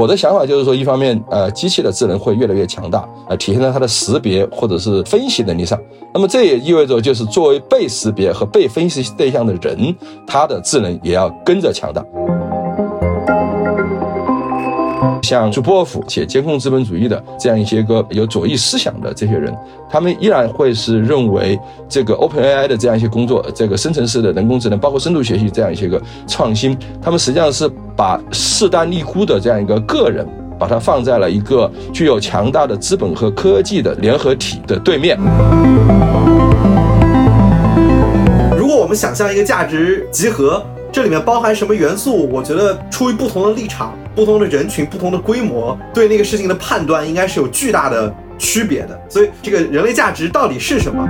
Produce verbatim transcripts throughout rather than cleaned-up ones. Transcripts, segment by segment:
我的想法就是说，一方面呃机器的智能会越来越强大，呃体现在它的识别或者是分析能力上。那么这也意味着就是作为被识别和被分析对象的人，他的智能也要跟着强大。像朱波夫写监控资本主义的这样一些个有左翼思想的这些人，他们依然会是认为这个 OpenAI 的这样一些工作，这个生成式的人工智能，包括深度学习这样一些个创新，他们实际上是把势单力孤的这样一个个人，把它放在了一个具有强大的资本和科技的联合体的对面。如果我们想象一个价值集合，这里面包含什么元素，我觉得出于不同的立场、不同的人群、不同的规模，对那个事情的判断应该是有巨大的区别的。所以这个人类价值到底是什么？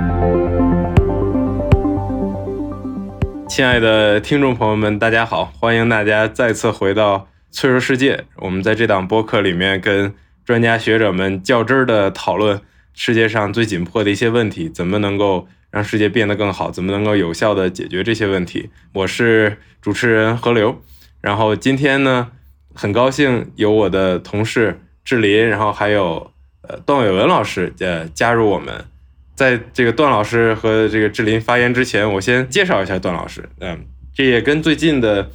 亲爱的听众朋友们，大家好，欢迎大家再次回到脆弱世界。我们在这档播客里面跟专家学者们较真的讨论世界上最紧迫的一些问题，怎么能够让世界变得更好，怎么能够有效的解决这些问题。我是主持人何流，然后今天呢很高兴有我的同事志林，然后还有呃段伟文老师呃加入我们。在这个段老师和这个志林发言之前，我先介绍一下段老师。嗯、呃，这也跟最近的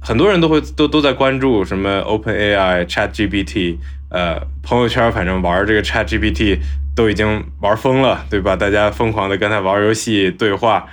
很多人都会都都在关注什么 OpenAI、ChatGPT， 呃，朋友圈反正玩这个 ChatGPT 都已经玩疯了，对吧？大家疯狂的跟他玩游戏对话，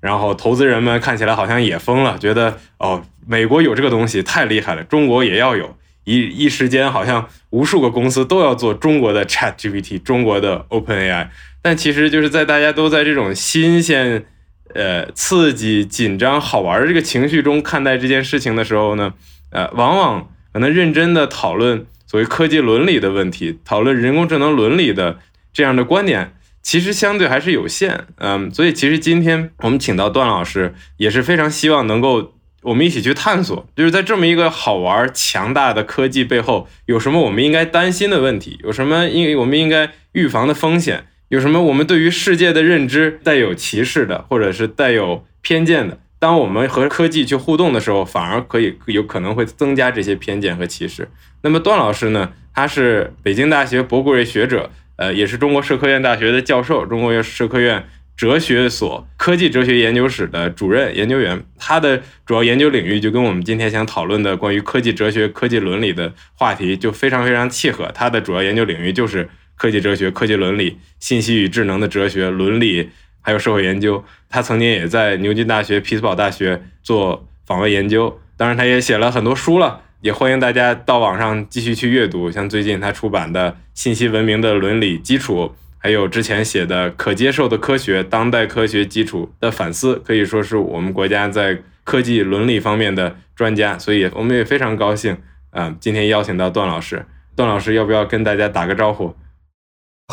然后投资人们看起来好像也疯了，觉得哦，美国有这个东西太厉害了，中国也要有。一一时间好像无数个公司都要做中国的 ChatGPT、中国的 OpenAI， 但其实就是在大家都在这种新鲜呃，刺激、紧张、好玩的这个情绪中看待这件事情的时候呢，呃，往往可能认真的讨论所谓科技伦理的问题，讨论人工智能伦理的这样的观点，其实相对还是有限。嗯，所以其实今天我们请到段老师，也是非常希望能够我们一起去探索，就是在这么一个好玩、强大的科技背后，有什么我们应该担心的问题，有什么我们应该预防的风险。有什么我们对于世界的认知带有歧视的，或者是带有偏见的？当我们和科技去互动的时候，反而可以有可能会增加这些偏见和歧视。那么段老师呢？他是北京大学博贵学者，呃，也是中国社科院大学的教授，中国社科院哲学所科技哲学研究室的主任研究员。他的主要研究领域就跟我们今天想讨论的关于科技哲学、科技伦理的话题就非常非常契合。他的主要研究领域就是科技哲学、科技伦理、信息与智能的哲学、伦理，还有社会研究。他曾经也在牛津大学、匹兹堡大学做访问研究，当然他也写了很多书了，也欢迎大家到网上继续去阅读，像最近他出版的《信息文明的伦理基础》，还有之前写的《可接受的科学：当代科学基础的反思》，可以说是我们国家在科技伦理方面的专家，所以我们也非常高兴、呃、今天邀请到段老师。段老师要不要跟大家打个招呼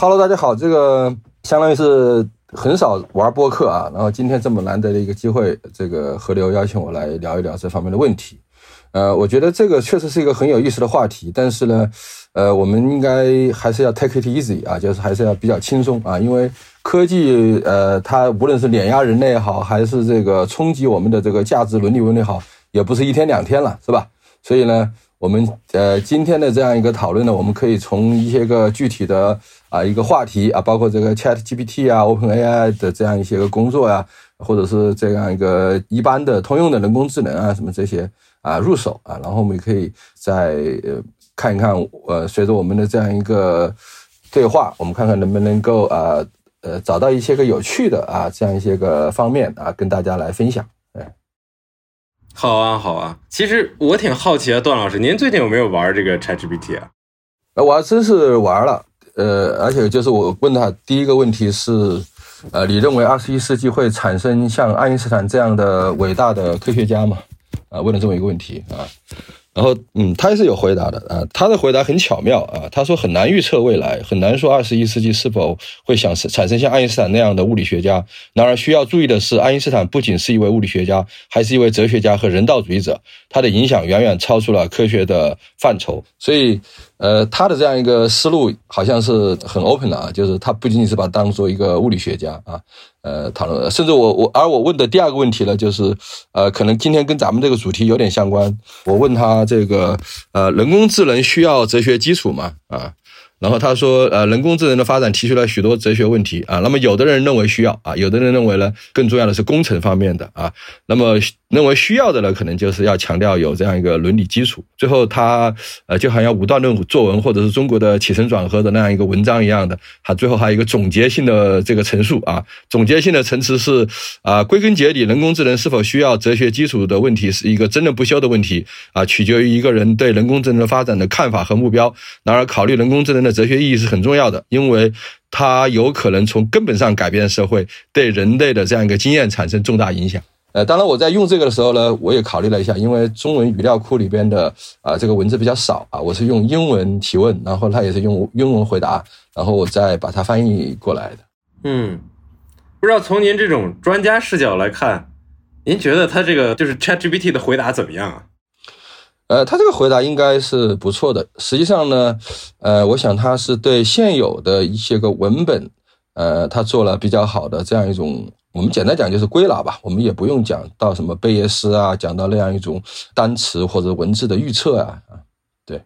？Hello， 大家好，这个相当于是很少玩播客啊，然后今天这么难得的一个机会，这个何流邀请我来聊一聊这方面的问题。呃，我觉得这个确实是一个很有意思的话题，但是呢，呃，我们应该还是要 take it easy 啊，就是还是要比较轻松啊，因为科技呃，它无论是碾压人类也好，还是这个冲击我们的这个价值伦理问题也好，也不是一天两天了，是吧？所以呢，我们呃今天的这样一个讨论呢，我们可以从一些个具体的啊一个话题啊，包括这个 ChatGPT 啊、OpenAI 的这样一些个工作啊，或者是这样一个一般的通用的人工智能啊什么这些啊入手啊，然后我们也可以再呃看一看呃随着我们的这样一个对话，我们看看能不能够啊呃找到一些个有趣的啊这样一些个方面啊跟大家来分享。好啊好啊，其实我挺好奇啊，段老师您最近有没有玩这个 ChatGPT 啊？我还真是玩了，呃而且就是我问他第一个问题是呃你认为二十一世纪会产生像爱因斯坦这样的伟大的科学家吗？啊问了这么一个问题啊，然后嗯他也是有回答的啊，他的回答很巧妙啊，他说很难预测未来，很难说二十一世纪是否会想产生像爱因斯坦那样的物理学家。然而需要注意的是，爱因斯坦不仅是一位物理学家，还是一位哲学家和人道主义者，他的影响远远超出了科学的范畴。所以呃他的这样一个思路好像是很 open 的啊，就是他不仅仅是把它当做一个物理学家啊，呃讨论，甚至我我而我问的第二个问题呢，就是呃可能今天跟咱们这个主题有点相关，我问他这个呃人工智能需要哲学基础吗？啊，然后他说呃人工智能的发展提出了许多哲学问题啊，那么有的人认为需要啊，有的人认为呢更重要的是工程方面的啊，那么认为需要的呢可能就是要强调有这样一个伦理基础。最后他呃就好像武断论作文或者是中国的起承转合的那样一个文章一样的，他最后还有一个总结性的这个陈述啊，总结性的陈词是啊，归根结底人工智能是否需要哲学基础的问题是一个争论不休的问题啊，取决于一个人对人工智能发展的看法和目标。然而考虑人工智能的哲学意义是很重要的，因为它有可能从根本上改变社会，对人类的这样一个经验产生重大影响。呃，当然我在用这个的时候呢，我也考虑了一下，因为中文语料库里边的啊、呃、这个文字比较少啊，我是用英文提问，然后它也是用英文回答，然后我再把它翻译过来的。嗯，不知道从您这种专家视角来看，您觉得它这个就是 ChatGPT 的回答怎么样啊？呃，他这个回答应该是不错的。实际上呢，呃，我想他是对现有的一些个文本，呃，他做了比较好的这样一种，我们简单讲就是归纳吧，我们也不用讲到什么贝叶斯啊，讲到那样一种单词或者文字的预测啊，对。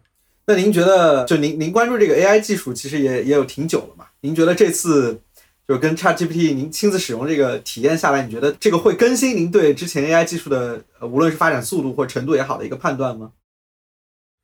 那您觉得，就您您关注这个 A I 技术，其实也也有挺久了嘛？您觉得这次就跟 ChatGPT 您亲自使用这个体验下来，你觉得这个会更新您对之前 A I 技术的无论是发展速度或程度也好的一个判断吗？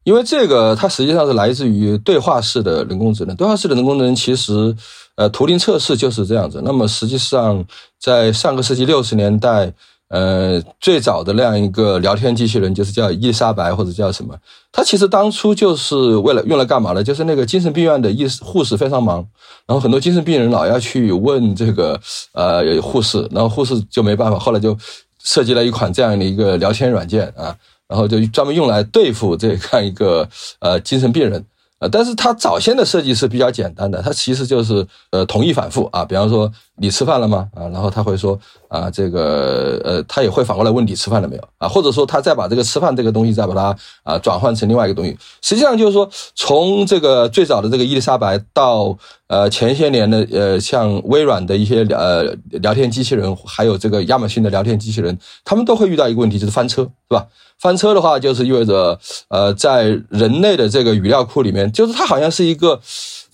因为这个它实际上是来自于对话式的人工智能，对话式的人工智能其实呃图灵测试就是这样子。那么实际上在上个世纪六十年代呃最早的那样一个聊天机器人就是叫伊丽莎白或者叫什么，它其实当初就是为了用来干嘛呢，就是那个精神病院的医护士非常忙，然后很多精神病人老要去问这个呃护士，然后护士就没办法，后来就设计了一款这样的一个聊天软件啊。然后就专门用来对付这样一个呃精神病人，呃，但是它早先的设计是比较简单的，它其实就是呃同义反复啊，比方说你吃饭了吗啊，然后他会说啊这个呃他也会反过来问你吃饭了没有啊，或者说他再把这个吃饭这个东西再把它啊转换成另外一个东西。实际上就是说从这个最早的这个伊丽莎白到呃前些年的呃像微软的一些呃聊天机器人，还有这个亚马逊的聊天机器人，他们都会遇到一个问题，就是翻车，是吧？翻车的话就是意味着呃在人类的这个语料库里面，就是它好像是一个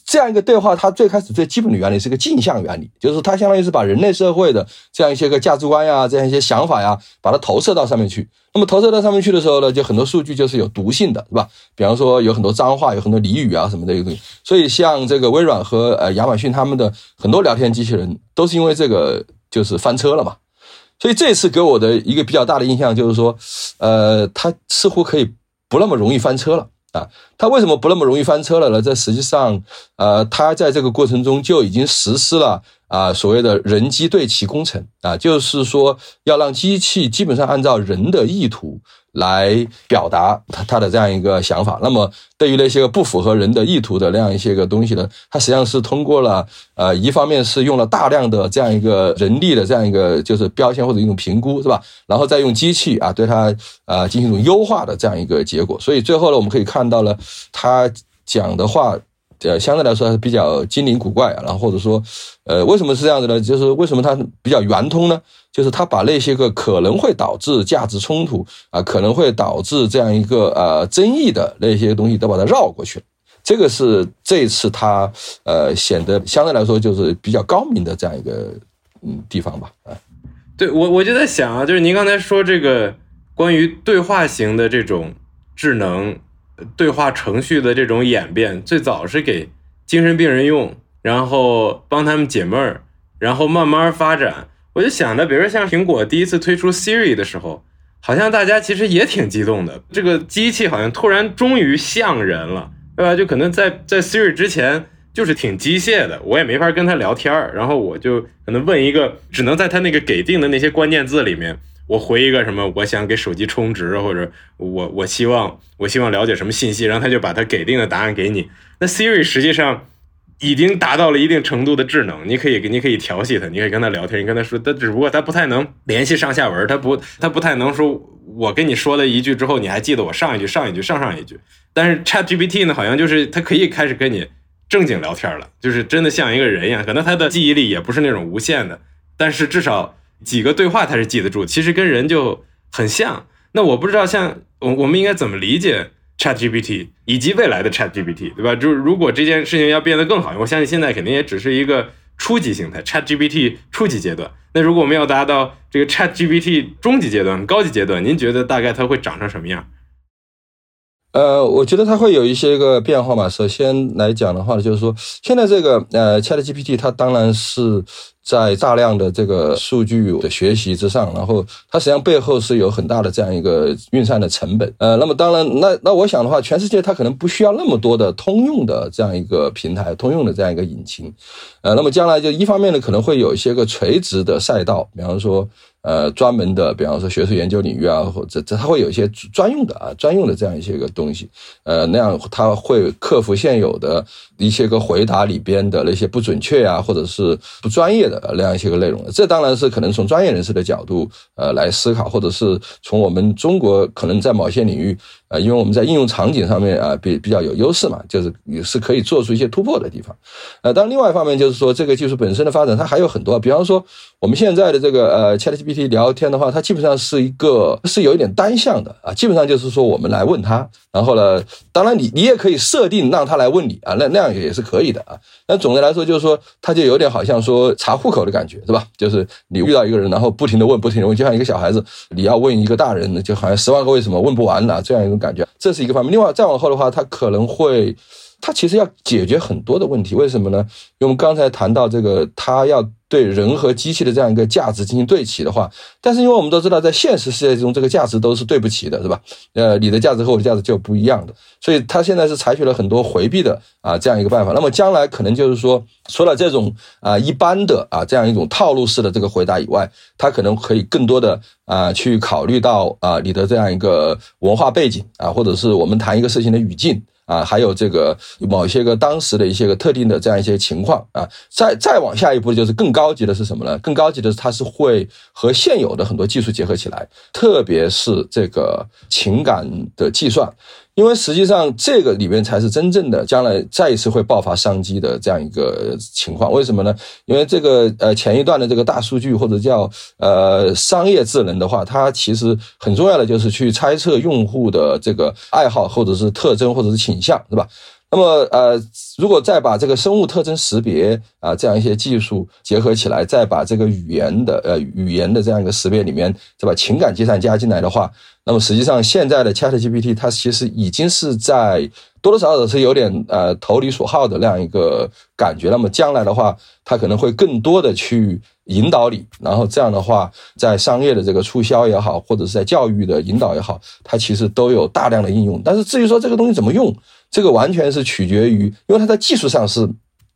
这样一个对话，它最开始最基本的原理是个镜像原理，就是它相当于是把人类社会的这样一些个价值观呀，这样一些想法呀，把它投射到上面去。那么投射到上面去的时候呢，就很多数据就是有毒性的，是吧？比方说有很多脏话，有很多俚语啊什么的一个东西。所以像这个微软和呃亚马逊他们的很多聊天机器人都是因为这个就是翻车了嘛。所以这次给我的一个比较大的印象就是说，呃，它似乎可以不那么容易翻车了。啊，他为什么不那么容易翻车了呢？这实际上，呃，他在这个过程中就已经实施了啊、呃、所谓的人机对齐工程啊，就是说要让机器基本上按照人的意图来表达他他的这样一个想法。那么对于那些个不符合人的意图的那样一些个东西呢，他实际上是通过了呃一方面是用了大量的这样一个人力的这样一个就是标签或者一种评估，是吧？然后再用机器啊对他呃进行一种优化的这样一个结果。所以最后呢，我们可以看到了他讲的话。呃，相对来说还是比较精灵古怪啊，然后或者说，呃，为什么是这样子呢？就是为什么它比较圆通呢？就是它把那些个可能会导致价值冲突啊、呃，可能会导致这样一个呃争议的那些东西都把它绕过去了。这个是这次它呃显得相对来说就是比较高明的这样一个嗯地方吧。啊，对我我就在想啊，就是您刚才说这个关于对话型的这种智能。对话程序的这种演变，最早是给精神病人用，然后帮他们解闷儿，然后慢慢发展。我就想着，比如说像苹果第一次推出 Siri 的时候，好像大家其实也挺激动的，这个机器好像突然终于像人了，对吧？就可能在在 Siri 之前就是挺机械的，我也没法跟他聊天，然后我就可能问一个，只能在他那个给定的那些关键字里面我回一个什么，我想给手机充值，或者我我希望我希望了解什么信息，然后他就把他给定的答案给你。那 Siri 实际上已经达到了一定程度的智能，你可以你可以调戏他，你可以跟他聊天，你跟他说，他只不过他不太能联系上下文，他不他不太能说我跟你说了一句之后你还记得我上一句上一句上上一句。但是 ChatGPT 呢，好像就是他可以开始跟你正经聊天了，就是真的像一个人一样，可能他的记忆力也不是那种无限的。但是至少几个对话他是记得住，其实跟人就很像。那我不知道像我我们应该怎么理解 ChatGPT 以及未来的 ChatGPT， 对吧？就是如果这件事情要变得更好，我相信现在肯定也只是一个初级形态 ，ChatGPT 初级阶段。那如果我们要达到这个 ChatGPT 中级阶段、高级阶段，您觉得大概它会长成什么样？呃，我觉得它会有一些个变化嘛。首先来讲的话，就是说现在这个呃 ChatGPT 它当然是在大量的这个数据的学习之上，然后它实际上背后是有很大的这样一个运算的成本。呃，那么当然，那那我想的话，全世界它可能不需要那么多的通用的这样一个平台，通用的这样一个引擎。呃，那么将来就一方面呢，可能会有一些个垂直的赛道，比方说。呃，专门的，比方说学术研究领域啊，或者它会有一些专用的啊，专用的这样一些个东西，呃，那样它会克服现有的一些个回答里边的那些不准确啊，或者是不专业的那样一些个内容。这当然是可能从专业人士的角度呃来思考，或者是从我们中国可能在某些领域，呃，因为我们在应用场景上面啊比比较有优势嘛，就是也是可以做出一些突破的地方。呃，当然另外一方面就是说这个技术本身的发展，它还有很多，比方说我们现在的这个呃 ChatGPT。聊天的话，它基本上是一个是有一点单向的啊，基本上就是说我们来问他，然后呢，当然你你也可以设定让他来问你啊，那那样也是可以的啊。但总的来说就是说，它就有点好像说查户口的感觉，对吧？就是你遇到一个人，然后不停的问，不停的问，就像一个小孩子，你要问一个大人，就好像十万个为什么问不完了、啊、这样一种感觉。这是一个方面。另外再往后的话，它可能会。它其实要解决很多的问题，为什么呢？因为我们刚才谈到这个，它要对人和机器的这样一个价值进行对齐的话，但是因为我们都知道，在现实世界中，这个价值都是对不齐的，是吧？呃，你的价值和我的价值就不一样的，所以它现在是采取了很多回避的啊这样一个办法。那么将来可能就是说，除了这种啊一般的啊这样一种套路式的这个回答以外，它可能可以更多的啊去考虑到啊你的这样一个文化背景啊，或者是我们谈一个事情的语境。啊，还有这个某些个当时的一些个特定的这样一些情况啊，再再往下一步就是更高级的是什么呢？更高级的是它是会和现有的很多技术结合起来，特别是这个情感的计算。因为实际上这个里面才是真正的将来再一次会爆发商机的这样一个情况，为什么呢？因为这个呃前一段的这个大数据或者叫呃商业智能的话，它其实很重要的就是去猜测用户的这个爱好或者是特征或者是倾向，对吧？那么呃如果再把这个生物特征识别啊、呃、这样一些技术结合起来，再把这个语言的呃语言的这样一个识别里面再把情感计算加进来的话，那么实际上现在的 ChatGPT 它其实已经是在多多少少是有点呃投其所好的那样一个感觉。那么将来的话，它可能会更多的去引导你，然后这样的话在商业的这个促销也好，或者是在教育的引导也好，它其实都有大量的应用。但是至于说这个东西怎么用，这个完全是取决于，因为它在技术上是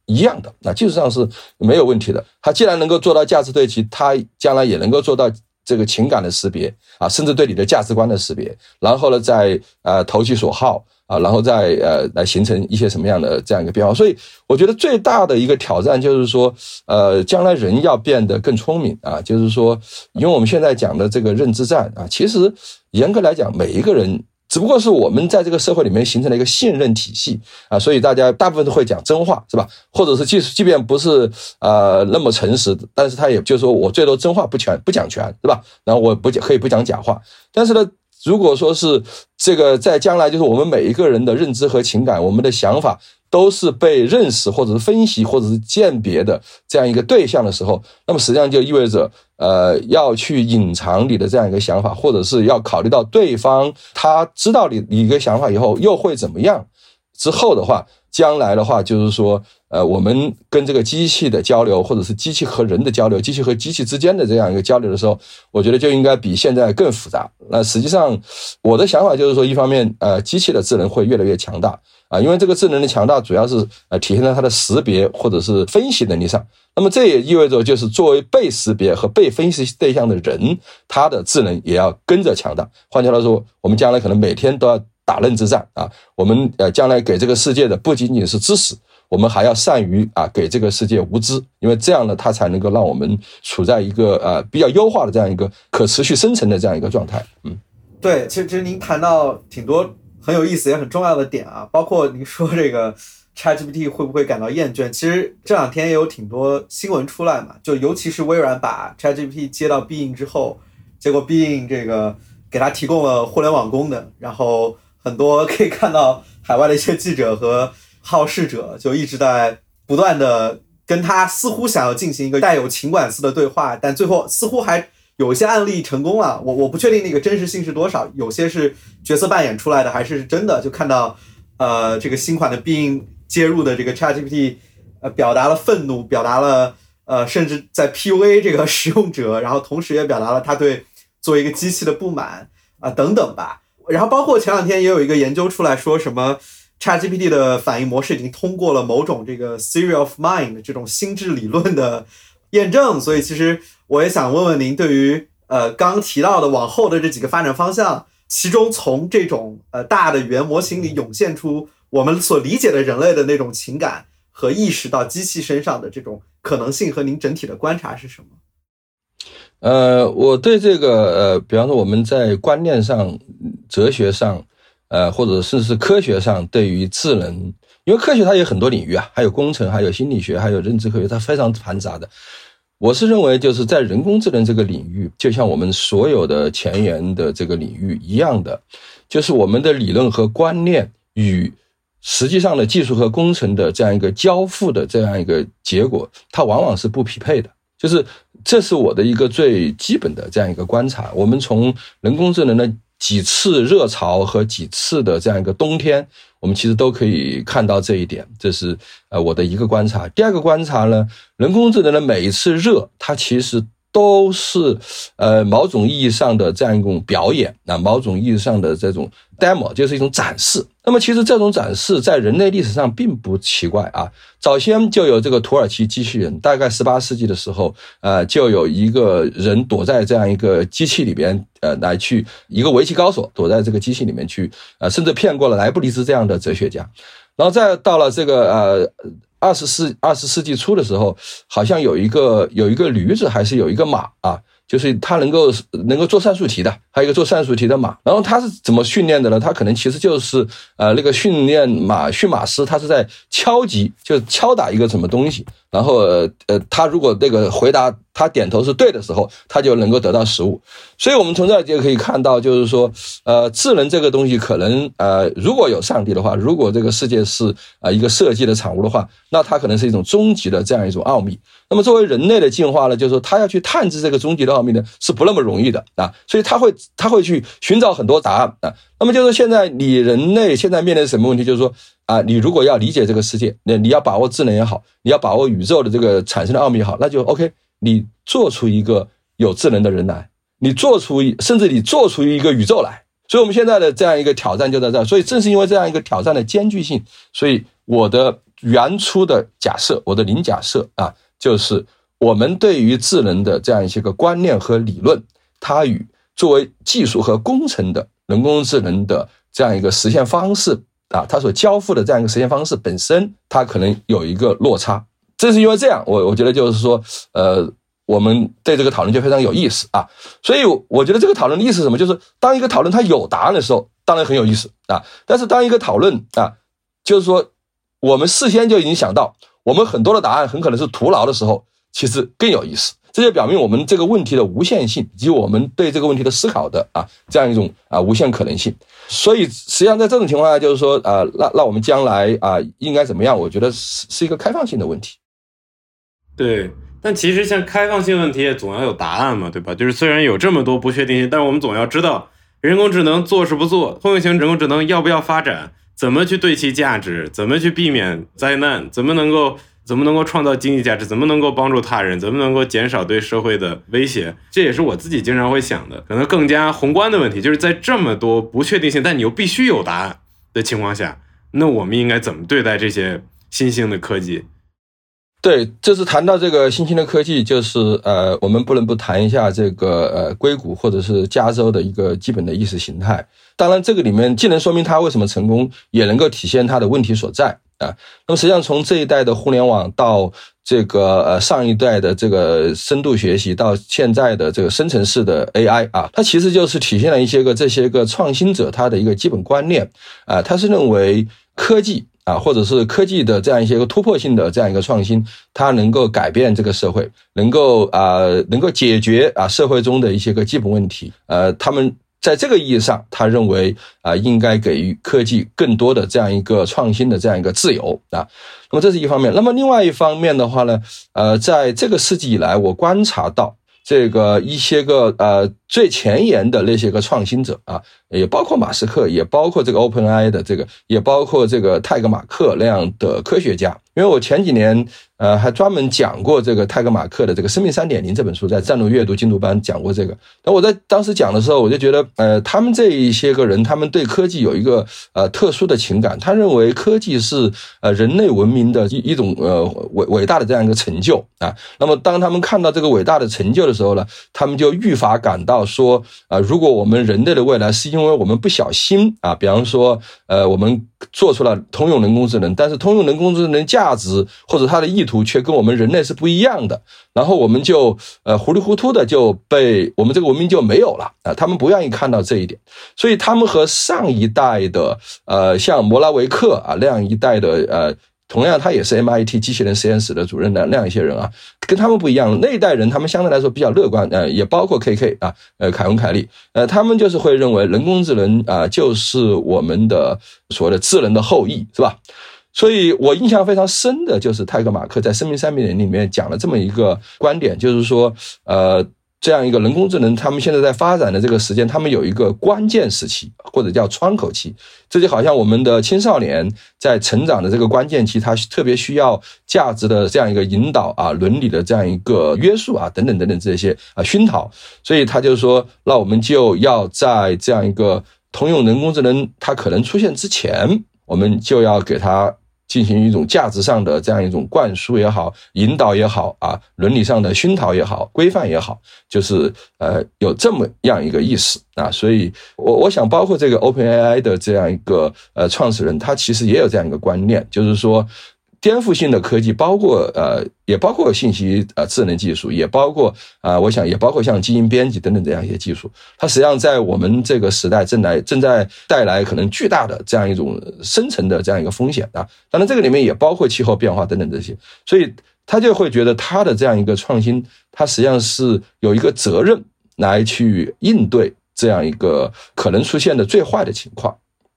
一样的，那技术上是没有问题的。它既然能够做到价值对齐，它将来也能够做到这个情感的识别啊，甚至对你的价值观的识别。然后呢，再呃投其所好啊，然后再呃来形成一些什么样的这样一个变化。所以我觉得最大的一个挑战就是说，呃，将来人要变得更聪明啊，就是说，因为我们现在讲的这个认知战啊，其实严格来讲，每一个人。只不过是我们在这个社会里面形成了一个信任体系啊，所以大家大部分都会讲真话，是吧？或者是即即便不是呃那么诚实，但是他也就是说我最多真话不全不讲全，是吧？然后我不可以不讲假话，但是呢。如果说是这个在将来，就是我们每一个人的认知和情感，我们的想法都是被认识或者是分析或者是鉴别的这样一个对象的时候，那么实际上就意味着呃要去隐藏你的这样一个想法，或者是要考虑到对方他知道你一个想法以后又会怎么样。之后的话，将来的话就是说呃我们跟这个机器的交流，或者是机器和人的交流，机器和机器之间的这样一个交流的时候，我觉得就应该比现在更复杂。那实际上我的想法就是说，一方面呃机器的智能会越来越强大啊，因为这个智能的强大主要是呃体现在它的识别或者是分析能力上。那么这也意味着就是作为被识别和被分析对象的人，他的智能也要跟着强大。换句话说，我们将来可能每天都要打认知战啊！我们呃将来给这个世界的不仅仅是知识，我们还要善于啊给这个世界无知，因为这样呢，它才能够让我们处在一个呃比较优化的这样一个可持续生成的这样一个状态。嗯，对，其实您谈到挺多很有意思也很重要的点啊，包括您说这个 ChatGPT 会不会感到厌倦？其实这两天也有挺多新闻出来嘛，就尤其是微软把 ChatGPT 接到 Bing 之后，结果 Bing 这个给它提供了互联网功能，然后很多可以看到海外的一些记者和好事者就一直在不断的跟他似乎想要进行一个带有情感似的对话，但最后似乎还有一些案例成功了，我我不确定那个真实性是多少，有些是角色扮演出来的，还是真的就看到呃这个新款的 Bing 接入的这个 ChatGPT 呃表达了愤怒，表达了呃甚至在 P U A 这个使用者，然后同时也表达了他对作为一个机器的不满啊、呃、等等吧。然后包括前两天也有一个研究出来说什么ChatGPT 的反应模式已经通过了某种这个 Theory of Mind 这种心智理论的验证，所以其实我也想问问您，对于呃刚提到的往后的这几个发展方向，其中从这种呃大的语言模型里涌现出我们所理解的人类的那种情感和意识到机器身上的这种可能性，和您整体的观察是什么？呃，我对这个呃，比方说我们在观念上、哲学上。呃，或者甚至是科学上对于智能，因为科学它有很多领域啊，还有工程，还有心理学，还有认知科学，它非常繁杂的。我是认为就是在人工智能这个领域，就像我们所有的前沿的这个领域一样的，就是我们的理论和观念与实际上的技术和工程的这样一个交付的这样一个结果，它往往是不匹配的。就是这是我的一个最基本的这样一个观察。我们从人工智能的几次热潮和几次的这样一个冬天，我们其实都可以看到这一点，这是呃我的一个观察。第二个观察呢，人工智能的每一次热，它其实都是呃某种意义上的这样一种表演，那、啊、某种意义上的这种 demo 就是一种展示。那么其实这种展示在人类历史上并不奇怪啊，早先就有这个土耳其机器人，大概十八世纪的时候，呃就有一个人躲在这样一个机器里边。呃，来去一个围棋高手躲在这个机器里面去，呃，甚至骗过了莱布尼兹这样的哲学家，然后再到了这个呃二十世二十世纪初的时候，好像有一个有一个驴子还是有一个马啊，就是他能够能够做算术题的，还有一个做算术题的马。然后他是怎么训练的呢？他可能其实就是呃那个训练马驯马师，他是在敲击，就是敲打一个什么东西，然后呃他如果那个回答。他点头是对的时候，他就能够得到食物。所以我们从这就可以看到，就是说呃智能这个东西可能呃如果有上帝的话，如果这个世界是呃一个设计的产物的话，那它可能是一种终极的这样一种奥秘。那么作为人类的进化呢，就是说他要去探知这个终极的奥秘呢是不那么容易的啊，所以他会他会去寻找很多答案啊。那么就是说现在你人类现在面临什么问题，就是说啊，你如果要理解这个世界，那你要把握智能也好，你要把握宇宙的这个产生的奥秘也好，那就 OK。你做出一个有智能的人来，你做出甚至你做出一个宇宙来，所以我们现在的这样一个挑战就在这儿。所以正是因为这样一个挑战的艰巨性，所以我的原初的假设，我的零假设啊，就是我们对于智能的这样一些个观念和理论，它与作为技术和工程的人工智能的这样一个实现方式啊，它所交付的这样一个实现方式本身，它可能有一个落差。正是因为这样，我我觉得就是说，呃，我们对这个讨论就非常有意思啊。所以我觉得这个讨论的意思是什么？就是当一个讨论它有答案的时候，当然很有意思啊。但是当一个讨论啊，就是说我们事先就已经想到，我们很多的答案很可能是徒劳的时候，其实更有意思。这就表明我们这个问题的无限性，以及我们对这个问题的思考的啊这样一种啊无限可能性。所以实际上在这种情况下，就是说啊，那那我们将来啊应该怎么样？我觉得是是一个开放性的问题。对，但其实像开放性问题也总要有答案嘛，对吧？就是虽然有这么多不确定性，但是我们总要知道人工智能做是不做，通用型人工智能要不要发展，怎么去对其价值，怎么去避免灾难，怎么能够怎么能够创造经济价值，怎么能够帮助他人，怎么能够减少对社会的威胁。这也是我自己经常会想的，可能更加宏观的问题，就是在这么多不确定性但你又必须有答案的情况下，那我们应该怎么对待这些新兴的科技？对，这次谈到这个新兴的科技，就是呃，我们不能不谈一下这个呃硅谷或者是加州的一个基本的意识形态。当然，这个里面既能说明它为什么成功，也能够体现它的问题所在啊。那么，实际上从这一代的互联网到这个呃上一代的这个深度学习，到现在的这个生成式的 A I 啊，它其实就是体现了一些个这些个创新者他的一个基本观念啊，他是认为科技啊，或者是科技的这样一些个突破性的这样一个创新，它能够改变这个社会，能够啊、呃，能够解决啊社会中的一些个基本问题。呃，他们在这个意义上，他认为啊、呃，应该给予科技更多的这样一个创新的这样一个自由啊。那么这是一方面。那么另外一方面的话呢，呃，在这个世纪以来，我观察到这个一些个呃最前沿的那些个创新者啊，也包括马斯克，也包括这个 OpenAI 的这个，也包括这个泰格马克那样的科学家。因为我前几年呃还专门讲过这个泰格马克的这个《生命 三点零》这本书，在战略阅读精读班讲过这个。那我在当时讲的时候，我就觉得呃他们这一些个人，他们对科技有一个呃特殊的情感，他认为科技是呃人类文明的一种呃伟伟大的这样一个成就啊。那么当他们看到这个伟大的成就的时候呢，他们就愈发感到说啊、呃、如果我们人类的未来是因为我们不小心啊，比方说呃我们做出了通用人工智能，但是通用人工智能价值或者它的意图却跟我们人类是不一样的，然后我们就呃糊里糊涂的就被我们这个文明就没有了啊，他们不愿意看到这一点，所以他们和上一代的呃像摩拉维克啊那样一代的呃同样他也是 M I T 机器人实验室的主任的那样一些人啊，跟他们不一样，那一代人他们相对来说比较乐观，呃也包括 K K 啊，呃凯文凯利，呃他们就是会认为人工智能啊、呃、就是我们的所谓的智能的后裔，是吧？所以我印象非常深的就是泰格马克在《生命 三点零》里面讲了这么一个观点，就是说呃这样一个人工智能，他们现在在发展的这个时间，他们有一个关键时期，或者叫窗口期。这就好像我们的青少年在成长的这个关键期，他特别需要价值的这样一个引导啊，伦理的这样一个约束啊，等等等等这些啊熏陶。所以他就说，那我们就要在这样一个通用人工智能它可能出现之前，我们就要给它进行一种价值上的这样一种灌输也好，引导也好啊，伦理上的熏陶也好，规范也好，就是呃有这么样一个意思啊。所以我我想包括这个 OpenAI 的这样一个呃创始人，他其实也有这样一个观念，就是说颠覆性的科技，包括呃也包括信息呃智能技术，也包括啊、呃、我想也包括像基因编辑等等这样一些技术，它实际上在我们这个时代正来正在带来可能巨大的这样一种深层的这样一个风险啊。当然这个里面也包括气候变化等等这些，所以他就会觉得他的这样一个创新，他实际上是有一个责任来去应对这样一个可能出现的最坏的情况。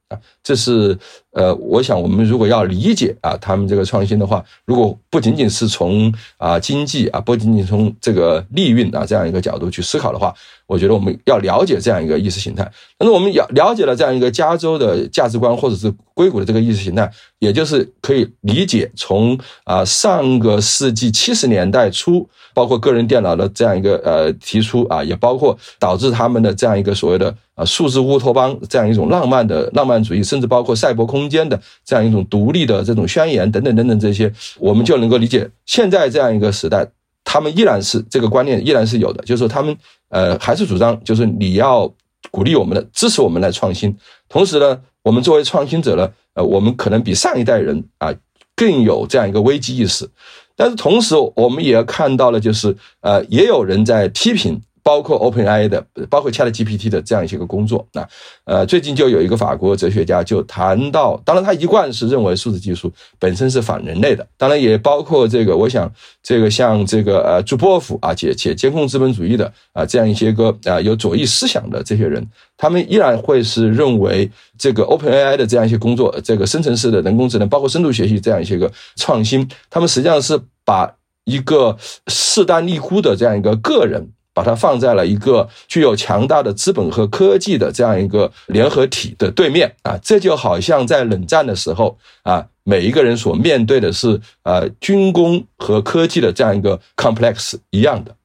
啊，这是呃，我想我们如果要理解啊，他们这个创新的话，如果不仅仅是从啊经济啊，不仅仅从这个利润啊这样一个角度去思考的话，我觉得我们要了解这样一个意识形态。但是我们了解了这样一个加州的价值观，或者是硅谷的这个意识形态，也就是可以理解从啊上个世纪七十年代初，包括个人电脑的这样一个呃提出啊，也包括导致他们的这样一个所谓的啊，数字乌托邦这样一种浪漫的浪漫主义，甚至包括赛博空间的这样一种独立的这种宣言等等等等这些，我们就能够理解现在这样一个时代，他们依然是这个观念依然是有的，就是说他们呃还是主张，就是你要鼓励我们的支持我们来创新，同时呢，我们作为创新者呢，呃，我们可能比上一代人啊更有这样一个危机意识，但是同时我们也看到了，就是呃也有人在批评。包括 OpenAI 的，包括 ChatGPT 的这样一些个工作。那呃，最近就有一个法国哲学家就谈到，当然他一贯是认为数字技术本身是反人类的，当然也包括这个，我想这个像这个呃朱波夫啊，且且监控资本主义的啊、呃、这样一些个啊、呃、有左翼思想的这些人，他们依然会是认为这个 OpenAI 的这样一些工作，这个生成式的人工智能，包括深度学习这样一些个创新，他们实际上是把一个势单力孤的这样一个个人。把它放在了一个具有强大的资本和科技的这样一个联合体的对面啊，这就好像在冷战的时候啊，每一个人所面对的是呃军工和科技的这样一个 complex 一样的。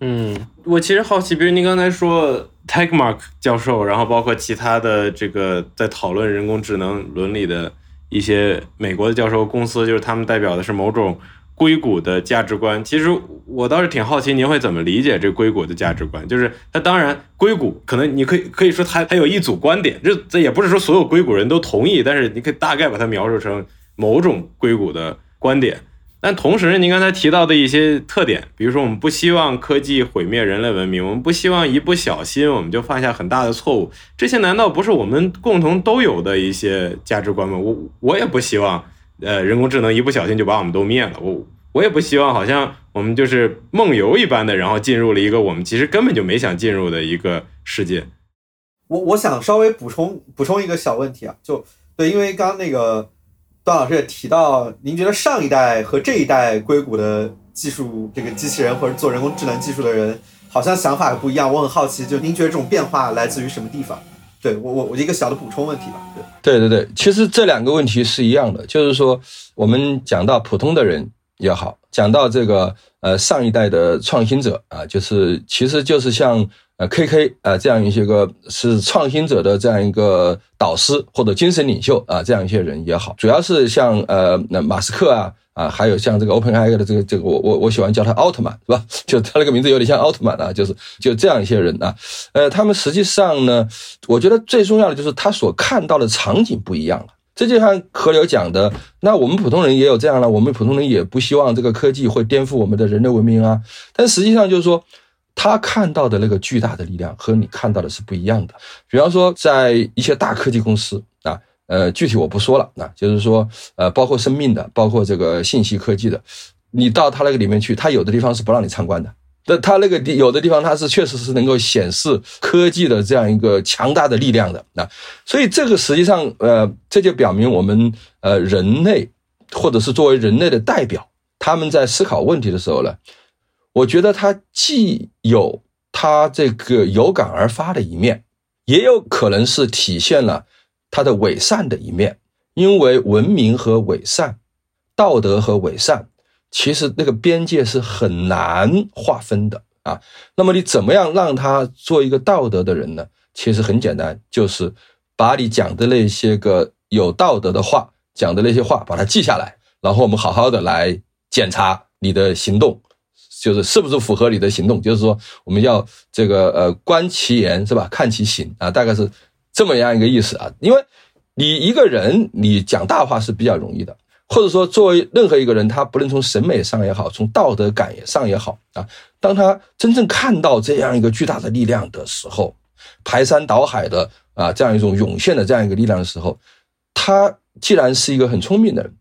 嗯，我其实好奇，比如您刚才说 Tegmark 教授，然后包括其他的这个在讨论人工智能伦理的一些美国的教授公司，就是他们代表的是某种。硅谷的价值观，其实我倒是挺好奇您会怎么理解这硅谷的价值观，就是它当然硅谷可能你可以可以说它它有一组观点，这这也不是说所有硅谷人都同意，但是你可以大概把它描述成某种硅谷的观点。但同时您刚才提到的一些特点，比如说我们不希望科技毁灭人类文明，我们不希望一不小心我们就犯下很大的错误，这些难道不是我们共同都有的一些价值观吗？我我也不希望呃人工智能一不小心就把我们都灭了，我我也不希望好像我们就是梦游一般的然后进入了一个我们其实根本就没想进入的一个世界。我我想稍微补充补充一个小问题啊，就对，因为刚刚那个段老师也提到，您觉得上一代和这一代硅谷的技术这个机器人或者做人工智能技术的人好像想法不一样，我很好奇，就您觉得这种变化来自于什么地方？对，我我我一个小的补充问题吧。对对对对，其实这两个问题是一样的，就是说我们讲到普通的人也好，讲到这个呃上一代的创新者啊，就是其实就是像呃 K K 啊这样一些个是创新者的这样一个导师或者精神领袖啊，这样一些人也好，主要是像呃马斯克啊啊，还有像这个 OpenAI 的这个这个我我我喜欢叫他奥特曼是吧？就他那个名字有点像奥特曼啊，就是就这样一些人啊，呃他们实际上呢，我觉得最重要的就是他所看到的场景不一样了。这就像河流讲的，那我们普通人也有这样了，我们普通人也不希望这个科技会颠覆我们的人类文明啊，但实际上就是说他看到的那个巨大的力量和你看到的是不一样的。比方说在一些大科技公司啊，呃具体我不说了啊，就是说呃包括生命的，包括这个信息科技的，你到他那个里面去，他有的地方是不让你参观的。那它那个有的地方它是确实是能够显示科技的这样一个强大的力量的啊，所以这个实际上呃这就表明我们呃人类或者是作为人类的代表，他们在思考问题的时候呢，我觉得它既有它这个有感而发的一面，也有可能是体现了它的伪善的一面，因为文明和伪善，道德和伪善，其实那个边界是很难划分的啊。那么你怎么样让他做一个道德的人呢？其实很简单，就是把你讲的那些个有道德的话，讲的那些话把它记下来，然后我们好好的来检查你的行动，就是是不是符合你的行动，就是说我们要这个呃观其言是吧，看其行啊，大概是这么样一个意思啊。因为你一个人你讲大话是比较容易的，或者说作为任何一个人，他不论从审美上也好，从道德感也上也好啊，当他真正看到这样一个巨大的力量的时候，排山倒海的啊这样一种涌现的这样一个力量的时候，他既然是一个很聪明的人，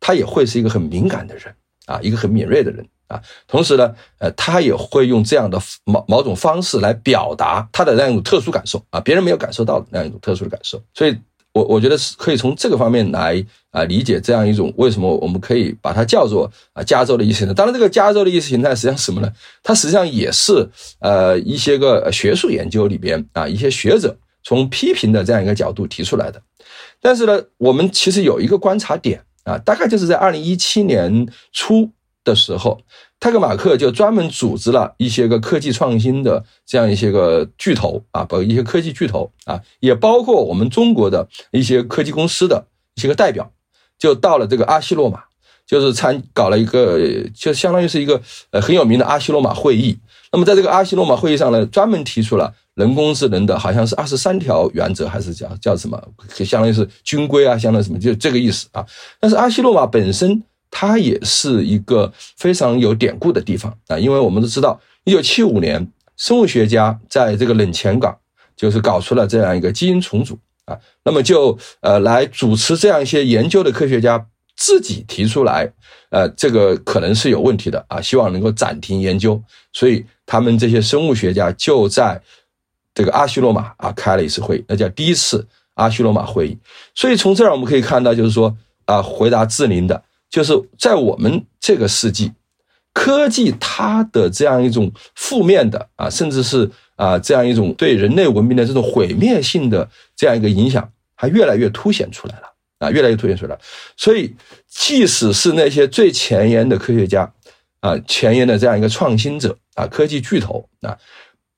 他也会是一个很敏感的人啊，一个很敏锐的人啊，同时呢呃他也会用这样的某某种方式来表达他的那样一种特殊感受啊，别人没有感受到的那样一种特殊的感受。所以我我觉得是可以从这个方面来啊理解这样一种为什么我们可以把它叫做啊加州的意识形态。当然这个加州的意识形态实际上是什么呢？它实际上也是呃一些个学术研究里边啊一些学者从批评的这样一个角度提出来的。但是呢我们其实有一个观察点啊，大概就是在二零一七年初的时候，泰格马克就专门组织了一些个科技创新的这样一些个巨头啊，包括一些科技巨头啊，也包括我们中国的一些科技公司的一些个代表，就到了这个阿西洛马，就是参搞了一个，就相当于是一个呃很有名的阿西洛马会议。那么在这个阿西洛马会议上呢，专门提出了人工智能的好像是二十三条原则，还是叫叫什么，相当于是军规啊，相当于什么，就这个意思啊。但是阿西洛马本身它也是一个非常有典故的地方啊，因为我们都知道一九七五年生物学家在这个冷泉港就是搞出了这样一个基因重组啊，那么就呃来主持这样一些研究的科学家自己提出来呃这个可能是有问题的啊，希望能够暂停研究，所以他们这些生物学家就在这个阿西洛马啊开了一次会议，那叫第一次阿西洛马会议。所以从这儿我们可以看到，就是说啊回答志玲的，就是在我们这个世纪，科技它的这样一种负面的啊，甚至是啊这样一种对人类文明的这种毁灭性的这样一个影响，还越来越凸显出来了啊，越来越凸显出来了。所以，即使是那些最前沿的科学家啊，前沿的这样一个创新者啊，科技巨头啊，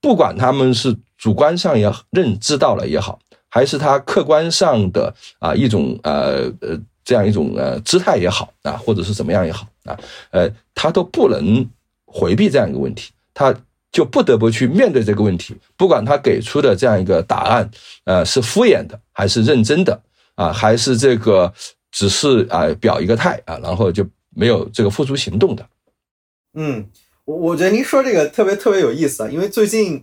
不管他们是主观上也认知到了也好，还是他客观上的啊一种呃呃。这样一种呃姿态也好啊，或者是怎么样也好啊，呃，他都不能回避这样一个问题，他就不得不去面对这个问题。不管他给出的这样一个答案，呃，是敷衍的，还是认真的啊，还是这个只是啊、呃、表一个态啊，然后就没有这个付诸行动的。嗯，我我觉得您说这个特别特别有意思啊，因为最近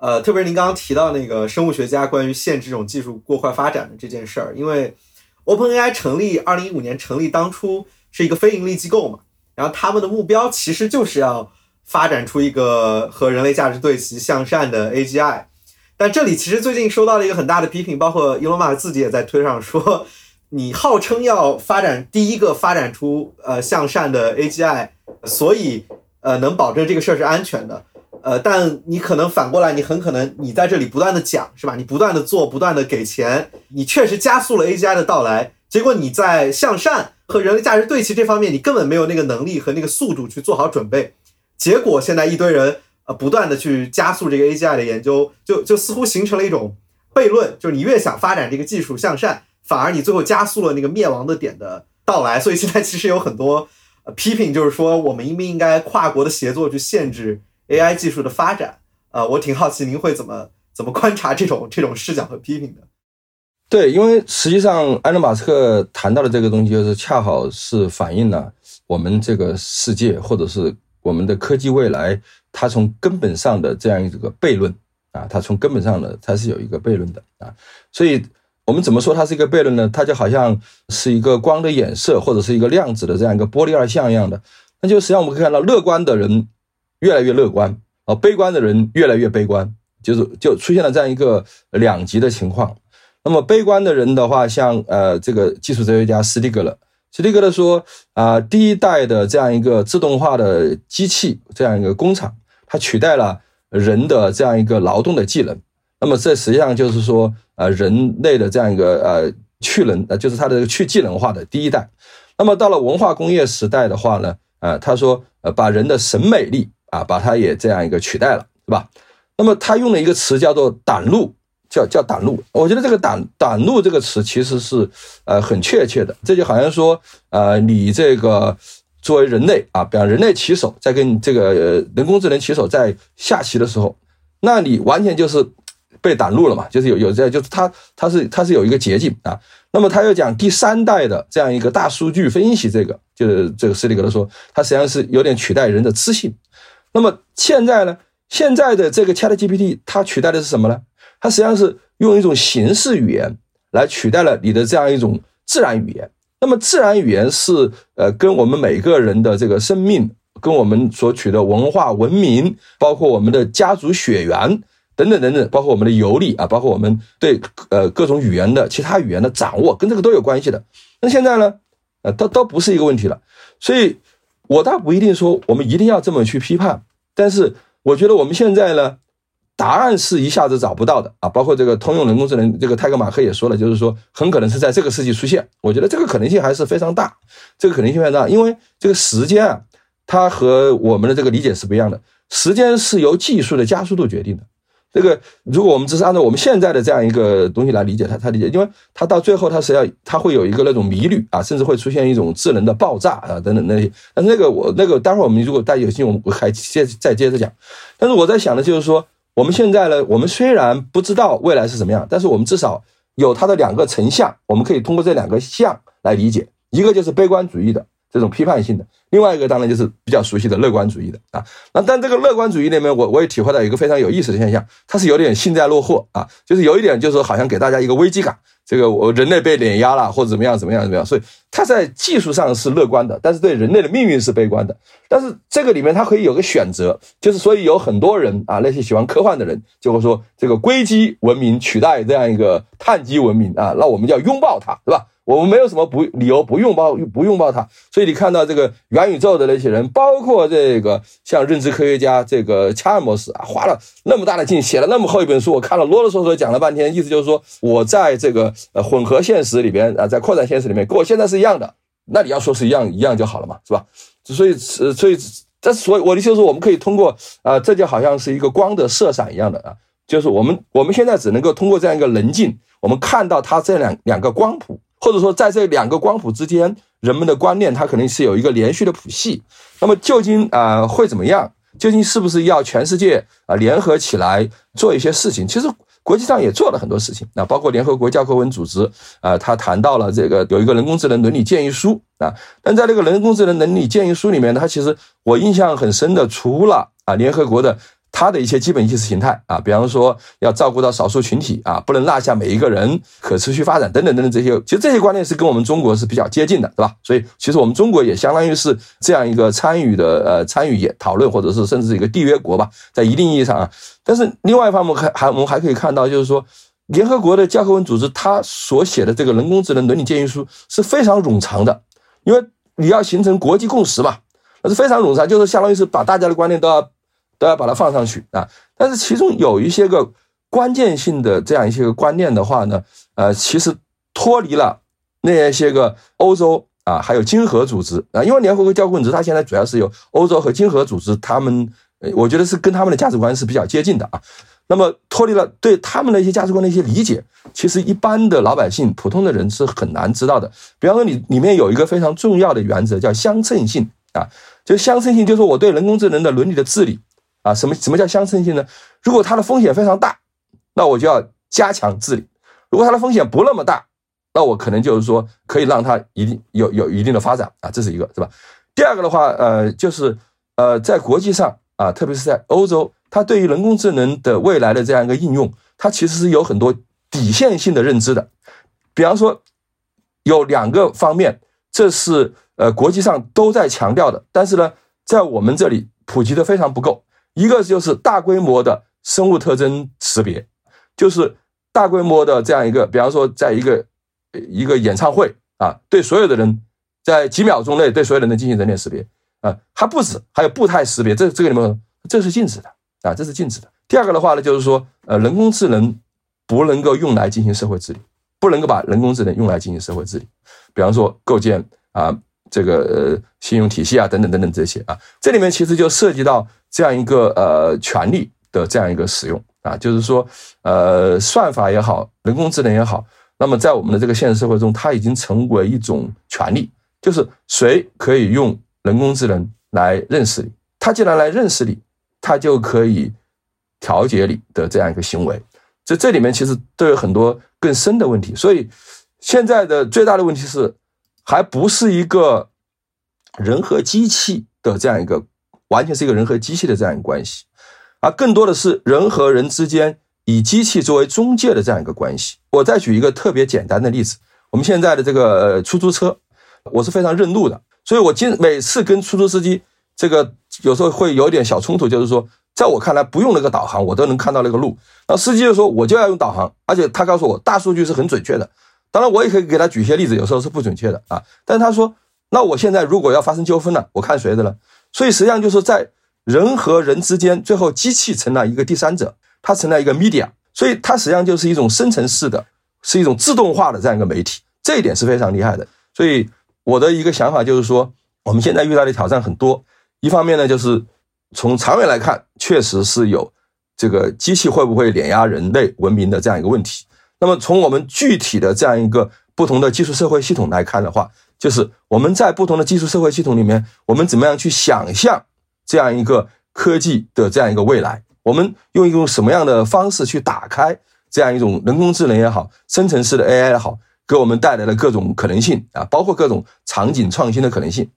呃，特别是您刚刚提到那个生物学家关于限制这种技术过快发展的这件事儿，因为 OpenAI 成立二零一五年成立当初是一个非盈利机构嘛，然后他们的目标其实就是要发展出一个和人类价值对齐向善的 A G I。但这里其实最近收到了一个很大的批评，包括伊隆马斯克自己也在推上说，你号称要发展第一个发展出呃向善的 A G I， 所以呃能保证这个事儿是安全的。呃，但你可能反过来，你很可能你在这里不断的讲是吧？你不断的做，不断的给钱，你确实加速了 A G I 的到来。结果你在向善和人类价值对齐这方面，你根本没有那个能力和那个速度去做好准备。结果现在一堆人呃不断的去加速这个 A G I 的研究，就就似乎形成了一种悖论，就是你越想发展这个技术向善，反而你最后加速了那个灭亡的点的到来。所以现在其实有很多批评，就是说我们应不应该跨国的协作去限制 A I 技术的发展？呃，我挺好奇您会怎么怎么观察这种这种视角和批评的。对，因为实际上埃隆·马斯克谈到的这个东西，就是恰好是反映了我们这个世界或者是我们的科技未来，它从根本上的这样一个悖论啊，它从根本上的它是有一个悖论的啊。所以我们怎么说它是一个悖论呢？它就好像是一个光的衍射或者是一个量子的这样一个波粒二象一样的。那就实际上我们可以看到，乐观的人越来越乐观啊，悲观的人越来越悲观，就是就出现了这样一个两极的情况。那么悲观的人的话，像呃这个技术哲学家斯蒂格勒，斯蒂格勒说啊、呃，第一代的这样一个自动化的机器，这样一个工厂，它取代了人的这样一个劳动的技能。那么这实际上就是说，呃，人类的这样一个呃去人，呃，就是它的去技能化的第一代。那么到了文化工业时代的话呢，呃，他说呃把人的审美力啊，把它也这样一个取代了，是吧？那么他用了一个词叫做胆路。叫叫挡路，我觉得这个挡挡路这个词其实是呃很确切的，这就好像说呃你这个作为人类啊，比方人类棋手在跟这个、呃、人工智能棋手在下棋的时候，那你完全就是被挡路了嘛，就是有有这就是它它是它是有一个捷径啊。那么他又讲第三代的这样一个大数据分析，这个就是这个斯蒂格勒说，它实际上是有点取代人的知性。那么现在呢，现在的这个 ChatGPT 它取代的是什么呢？它实际上是用一种形式语言来取代了你的这样一种自然语言。那么自然语言是呃跟我们每个人的这个生命，跟我们所取的文化文明，包括我们的家族血缘等等等等，包括我们的游历啊，包括我们对呃各种语言的其他语言的掌握，跟这个都有关系的。那现在呢，呃都都不是一个问题了。所以我倒不一定说我们一定要这么去批判，但是我觉得我们现在呢，答案是一下子找不到的啊，包括这个通用人工智能，这个泰格马克也说了，就是说很可能是在这个世纪出现。我觉得这个可能性还是非常大，这个可能性非常大，因为这个时间啊，它和我们的这个理解是不一样的。时间是由技术的加速度决定的。这个如果我们只是按照我们现在的这样一个东西来理解它，它理解，因为它到最后它是要它会有一个那种迷虑啊，甚至会出现一种智能的爆炸啊等等那些。但是那个我那个待会儿我们如果大家有兴趣，我们还接再接着讲。但是我在想的就是说，我们现在呢，我们虽然不知道未来是怎么样，但是我们至少有它的两个成像，我们可以通过这两个像来理解，一个就是悲观主义的这种批判性的，另外一个当然就是比较熟悉的乐观主义的啊。那但这个乐观主义里面，我我也体会到一个非常有意思的现象，它是有点幸灾乐祸啊，就是有一点就是好像给大家一个危机感，这个我人类被碾压了或者怎么样怎么样怎么样，所以它在技术上是乐观的，但是对人类的命运是悲观的。但是这个里面它可以有个选择，就是所以有很多人啊，那些喜欢科幻的人就会说这个硅基文明取代这样一个碳基文明啊，那我们就要拥抱它，对吧？我们没有什么不理由不拥抱不拥抱它。所以你看到这个元宇宙的那些人，包括这个像认知科学家这个查尔莫斯啊，花了那么大的劲写了那么厚一本书，我看了啰啰嗦嗦讲了半天，意思就是说我在这个呃混合现实里边啊，在扩展现实里面跟我现在是一样的，那你要说是一样一样就好了嘛，是吧？所以呃所以这所以我的意思就是我们可以通过啊、呃，这就好像是一个光的射闪一样的啊，就是我们我们现在只能够通过这样一个棱镜，我们看到它这两两个光谱。或者说在这两个光谱之间，人们的观念它可能是有一个连续的谱系。那么究竟啊、呃、会怎么样？究竟是不是要全世界啊、呃、联合起来做一些事情？其实国际上也做了很多事情啊，包括联合国教科文组织啊，他谈到了这个有一个人工智能伦理建议书啊，但在这个人工智能伦理建议书里面呢，它其实我印象很深的，除了啊联合国的它的一些基本意识形态啊，比方说要照顾到少数群体啊，不能落下每一个人，可持续发展等等等等这些，其实这些观念是跟我们中国是比较接近的，对吧？所以其实我们中国也相当于是这样一个参与的呃参与也讨论，或者是甚至是一个缔约国吧，在一定意义上啊。但是另外一方面，我们还我们还可以看到，就是说联合国的教科文组织它所写的这个人工智能伦理建议书是非常冗长的，因为你要形成国际共识嘛，那是非常冗长，就是相当于是把大家的观念都要。都要把它放上去啊，但是其中有一些个关键性的这样一些个观念的话呢，呃，其实脱离了那些个欧洲啊，还有经合组织啊，因为联合国教科文组织它现在主要是由欧洲和经合组织，他们我觉得是跟他们的价值观是比较接近的啊。那么脱离了对他们的一些价值观的一些理解，其实一般的老百姓、普通的人是很难知道的。比方说，你里面有一个非常重要的原则叫相称性啊，就相称性，就是我对人工智能的伦理的治理。啊，什么什么叫相称性呢？如果它的风险非常大，那我就要加强治理；如果它的风险不那么大，那我可能就是说可以让它一定有有一定的发展啊，这是一个，是吧？第二个的话，呃，就是呃，在国际上啊，特别是在欧洲，它对于人工智能的未来的这样一个应用，它其实是有很多底线性的认知的。比方说，有两个方面，这是呃国际上都在强调的，但是呢，在我们这里普及的非常不够。一个就是大规模的生物特征识别，就是大规模的这样一个，比方说在一个一个演唱会啊，对所有的人在几秒钟内对所有人的进行人脸识别啊，还不止，还有步态识别，这这个你们这是禁止的啊，这是禁止的。第二个的话呢，就是说呃，人工智能不能够用来进行社会治理，不能够把人工智能用来进行社会治理，比方说构建啊这个呃信用体系啊等等等等这些啊，这里面其实就涉及到。这样一个呃权利的这样一个使用啊，就是说呃算法也好，人工智能也好，那么在我们的这个现实社会中，它已经成为一种权利，就是谁可以用人工智能来认识你，它既然来认识你，它就可以调节你的这样一个行为。这这里面其实都有很多更深的问题，所以现在的最大的问题是，还不是一个人和机器的这样一个。完全是一个人和机器的这样一个关系，而更多的是人和人之间以机器作为中介的这样一个关系。我再举一个特别简单的例子，我们现在的这个出租车，我是非常认路的，所以我今每次跟出租司机这个有时候会有点小冲突，就是说在我看来不用那个导航我都能看到那个路，然后司机就说我就要用导航，而且他告诉我大数据是很准确的，当然我也可以给他举些例子，有时候是不准确的啊，但是他说那我现在如果要发生纠纷了，我看谁的了。所以实际上就是在人和人之间，最后机器成了一个第三者，它成了一个 media， 所以它实际上就是一种生成式的，是一种自动化的这样一个媒体，这一点是非常厉害的。所以我的一个想法就是说，我们现在遇到的挑战很多，一方面呢就是从长远来看，确实是有这个机器会不会碾压人类文明的这样一个问题。那么从我们具体的这样一个不同的技术社会系统来看的话，就是我们在不同的技术社会系统里面，我们怎么样去想象这样一个科技的这样一个未来，我们用一种什么样的方式去打开这样一种人工智能也好，生成式的 A I 也好，给我们带来的各种可能性啊，包括各种场景创新的可能性。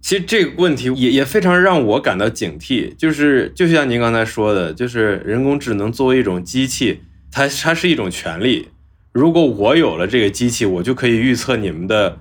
其实这个问题也也非常让我感到警惕，就是就像您刚才说的，就是人工智能作为一种机器，它它是一种权利，如果我有了这个机器，我就可以预测你们的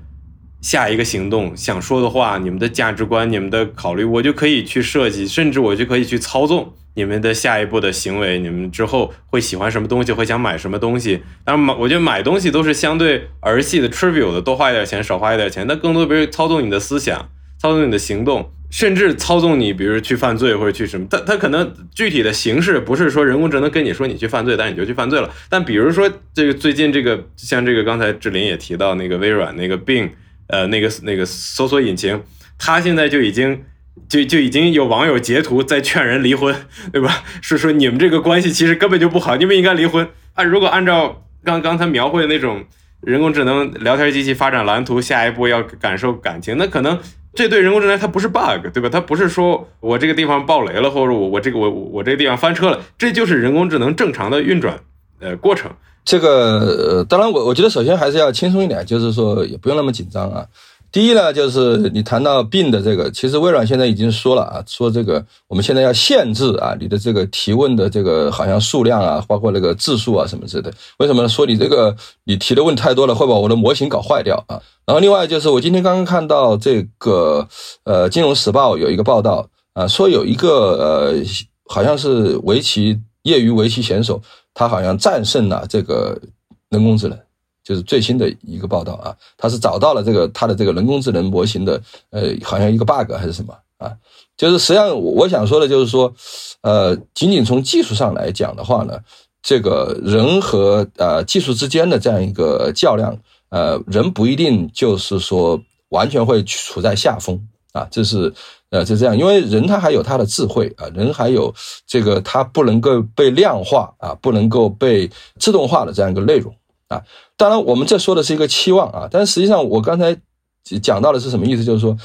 下一个行动，想说的话，你们的价值观，你们的考虑，我就可以去设计，甚至我就可以去操纵你们的下一步的行为，你们之后会喜欢什么东西，会想买什么东西。当然我觉得买东西都是相对儿戏的 trivial 的，多花一点钱少花一点钱，但更多比如操纵你的思想，操纵你的行动，甚至操纵你比如去犯罪或者去什么， 它, 它可能具体的形式不是说人工智能跟你说你去犯罪，但你就去犯罪了。但比如说这个最近这个像这个刚才志林也提到那个微软那个 Bing，呃，那个那个搜索引擎，他现在就已经就就已经有网友截图在劝人离婚，对吧？是说你们这个关系其实根本就不好，你们应该离婚啊！如果按照刚刚他描绘的那种人工智能聊天机器发展蓝图，下一步要感受感情，那可能这对人工智能它不是 bug， 对吧？它不是说我这个地方爆雷了，或者我我这个我我这个地方翻车了，这就是人工智能正常的运转呃过程。这个呃，当然我我觉得首先还是要轻松一点，就是说也不用那么紧张啊。第一呢，就是你谈到 Bing 的这个，其实微软现在已经说了啊，说这个我们现在要限制啊你的这个提问的这个好像数量啊，包括那个字数啊什么之类的。为什么呢？说你这个你提的问太多了，会把我的模型搞坏掉啊。然后另外就是我今天刚刚看到这个呃《金融时报》有一个报道啊，说有一个呃好像是围棋业余围棋选手，他好像战胜了这个人工智能。就是最新的一个报道啊，他是找到了这个他的这个人工智能模型的呃好像一个 bug 还是什么啊，就是实际上我想说的就是说呃仅仅从技术上来讲的话呢，这个人和呃技术之间的这样一个较量，呃人不一定就是说完全会处在下风啊，这是呃就这样，因为人他还有他的智慧啊，人还有这个他不能够被量化啊，不能够被自动化的这样一个内容。啊，当然我们这说的是一个期望啊，但实际上我刚才讲到的是什么意思，就是说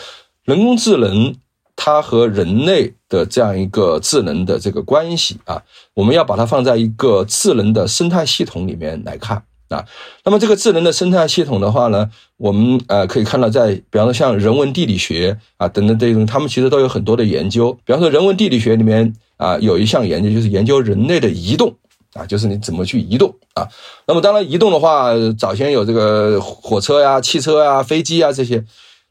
人工智能它和人类的这样一个智能的这个关系啊，我们要把它放在一个智能的生态系统里面来看啊。那么这个智能的生态系统的话呢，我们呃可以看到在比方说像人文地理学啊等等这种，他们其实都有很多的研究，比方说人文地理学里面啊有一项研究就是研究人类的移动。啊，就是你怎么去移动啊？那么当然，移动的话，早先有这个火车呀、汽车呀、飞机呀这些，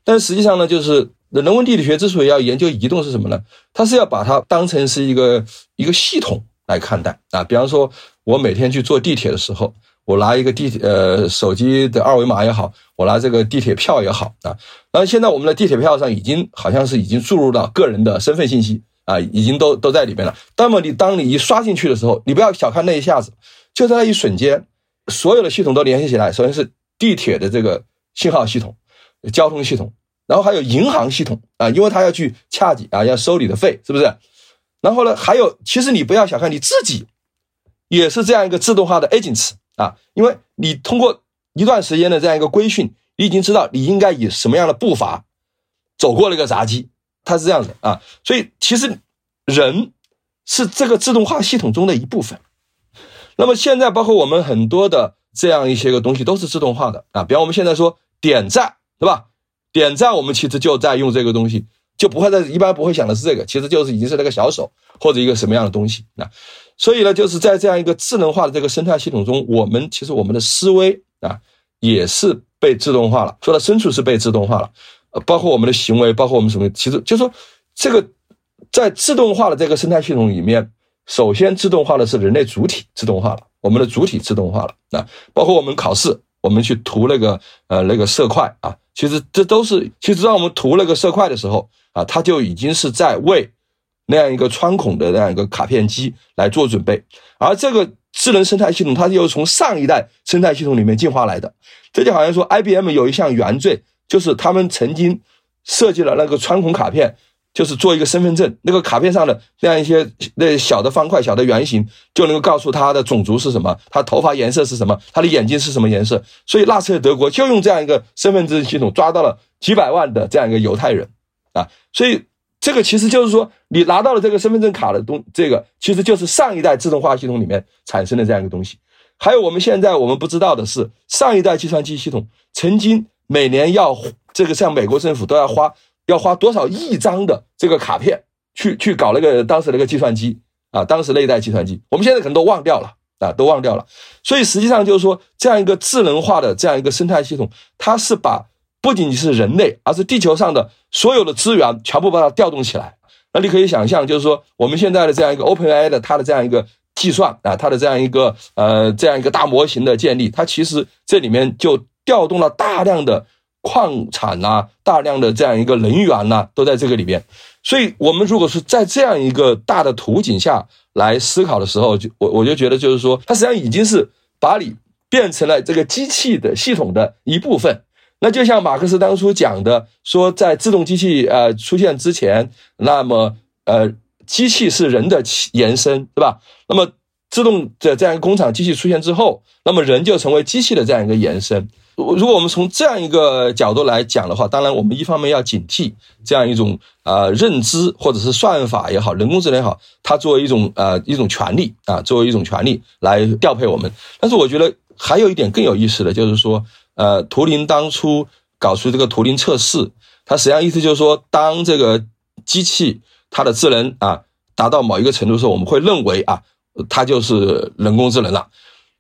但实际上呢，就是人文地理学之所以要研究移动是什么呢？它是要把它当成是一个一个系统来看待啊。比方说，我每天去坐地铁的时候，我拿一个地铁呃手机的二维码也好，我拿这个地铁票也好啊。然后现在我们的地铁票上已经好像是已经注入到个人的身份信息。啊，已经都都在里面了。那么你当你一刷进去的时候，你不要小看那一下子，就在那一瞬间，所有的系统都联系起来。首先是地铁的这个信号系统、交通系统，然后还有银行系统啊，因为它要去掐计啊，要收你的费，是不是？然后呢，还有，其实你不要小看你自己，也是这样一个自动化的 agents 啊，因为你通过一段时间的这样一个规训，你已经知道你应该以什么样的步伐走过那个闸机。它是这样子啊，所以其实人是这个自动化系统中的一部分。那么现在包括我们很多的这样一些个东西都是自动化的啊，比方我们现在说点赞，对吧？点赞我们其实就在用这个东西，就不会在一般不会想的是这个，其实就是已经是那个小手或者一个什么样的东西啊。所以呢，就是在这样一个智能化的这个生态系统中，我们其实我们的思维啊也是被自动化了，说到深处是被自动化了。包括我们的行为，包括我们什么，其实就是说这个在自动化的这个生态系统里面，首先自动化的是人类主体自动化了，我们的主体自动化了啊，包括我们考试，我们去涂那个呃那个色块啊，其实这都是其实让我们涂那个色块的时候啊，它就已经是在为那样一个穿孔的那样一个卡片机来做准备，而这个智能生态系统它又从上一代生态系统里面进化来的，这就好像说 I B M 有一项原罪。就是他们曾经设计了那个穿孔卡片，就是做一个身份证，那个卡片上的那样一些那小的方块、小的圆形，就能够告诉他的种族是什么，他头发颜色是什么，他的眼睛是什么颜色。所以纳粹德国就用这样一个身份证系统抓到了几百万的这样一个犹太人啊。所以这个其实就是说，你拿到了这个身份证卡的东，这个其实就是上一代自动化系统里面产生的这样一个东西。还有我们现在我们不知道的是，上一代计算机系统曾经。每年要这个像美国政府都要花要花多少亿张的这个卡片去去搞那个当时那个计算机啊，当时那一代计算机，我们现在可能都忘掉了啊，都忘掉了。所以实际上就是说，这样一个智能化的这样一个生态系统，它是把不仅仅是人类，而是地球上的所有的资源全部把它调动起来。那你可以想象，就是说我们现在的这样一个 OpenAI 的它的这样一个计算啊，它的这样一个呃这样一个大模型的建立，它其实这里面就。调动了大量的矿产啊，大量的这样一个能源啊，都在这个里边。所以我们如果是在这样一个大的图景下来思考的时候，就我我就觉得就是说，它实际上已经是把你变成了这个机器的系统的一部分。那就像马克思当初讲的，说在自动机器呃出现之前，那么呃机器是人的延伸，对吧？那么自动的这样一个工厂机器出现之后，那么人就成为机器的这样一个延伸。如果我们从这样一个角度来讲的话，当然我们一方面要警惕这样一种呃认知或者是算法也好，人工智能也好，它作为一种呃一种权利啊，作为一种权利来调配我们。但是我觉得还有一点更有意思的就是说，呃，图灵当初搞出这个图灵测试，它实际上意思就是说，当这个机器它的智能啊达到某一个程度的时候，我们会认为啊它就是人工智能了。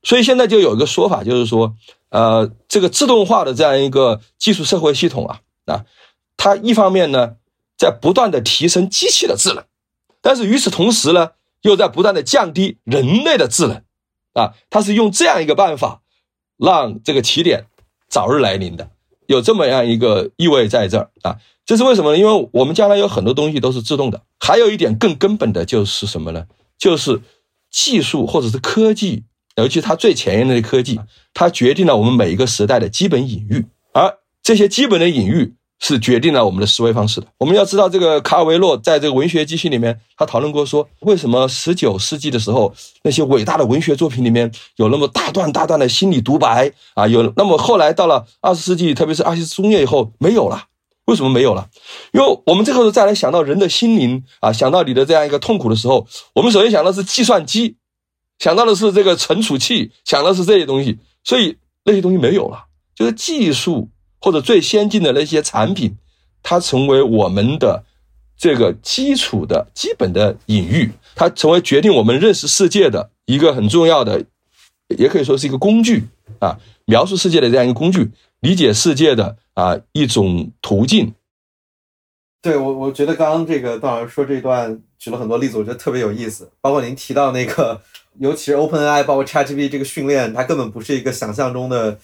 所以现在就有一个说法，就是说呃，这个自动化的这样一个技术社会系统啊，啊，它一方面呢在不断的提升机器的智能，但是与此同时呢，又在不断的降低人类的智能，啊，它是用这样一个办法让这个起点早日来临的，有这么样一个意味在这儿啊。这是为什么呢？因为我们将来有很多东西都是自动的。还有一点更根本的就是什么呢？就是技术或者是科技。尤其它最前沿的科技，它决定了我们每一个时代的基本隐喻，而这些基本的隐喻是决定了我们的思维方式的。我们要知道，这个卡尔维诺在这个文学机器里面，他讨论过说，为什么十九世纪的时候那些伟大的文学作品里面有那么大段大段的心理独白啊，有那么后来到了二十世纪，特别是二十世纪中叶以后没有了。为什么没有了？因为我们这个时候再来想到人的心灵啊，想到你的这样一个痛苦的时候，我们首先想到是计算机。想到的是这个存储器，想到的是这些东西，所以那些东西没有了。就是技术或者最先进的那些产品，它成为我们的这个基础的基本的隐喻，它成为决定我们认识世界的一个很重要的，也可以说是一个工具啊，描述世界的这样一个工具，理解世界的啊一种途径。对，我我觉得刚刚这个段老师说这段举了很多例子，我觉得特别有意思，包括您提到那个。尤其是 OpenAI 包括 ChatGPT 这个训练，它根本不是一个想象中的，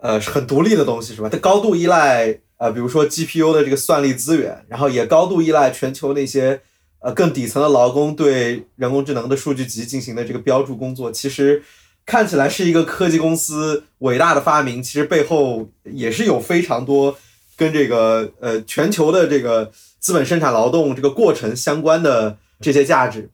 呃，很独立的东西，是吧？它高度依赖呃，比如说 G P U 的这个算力资源，然后也高度依赖全球那些呃更底层的劳工对人工智能的数据集进行的这个标注工作。其实看起来是一个科技公司伟大的发明，其实背后也是有非常多跟这个呃全球的这个资本生产劳动这个过程相关的这些价值。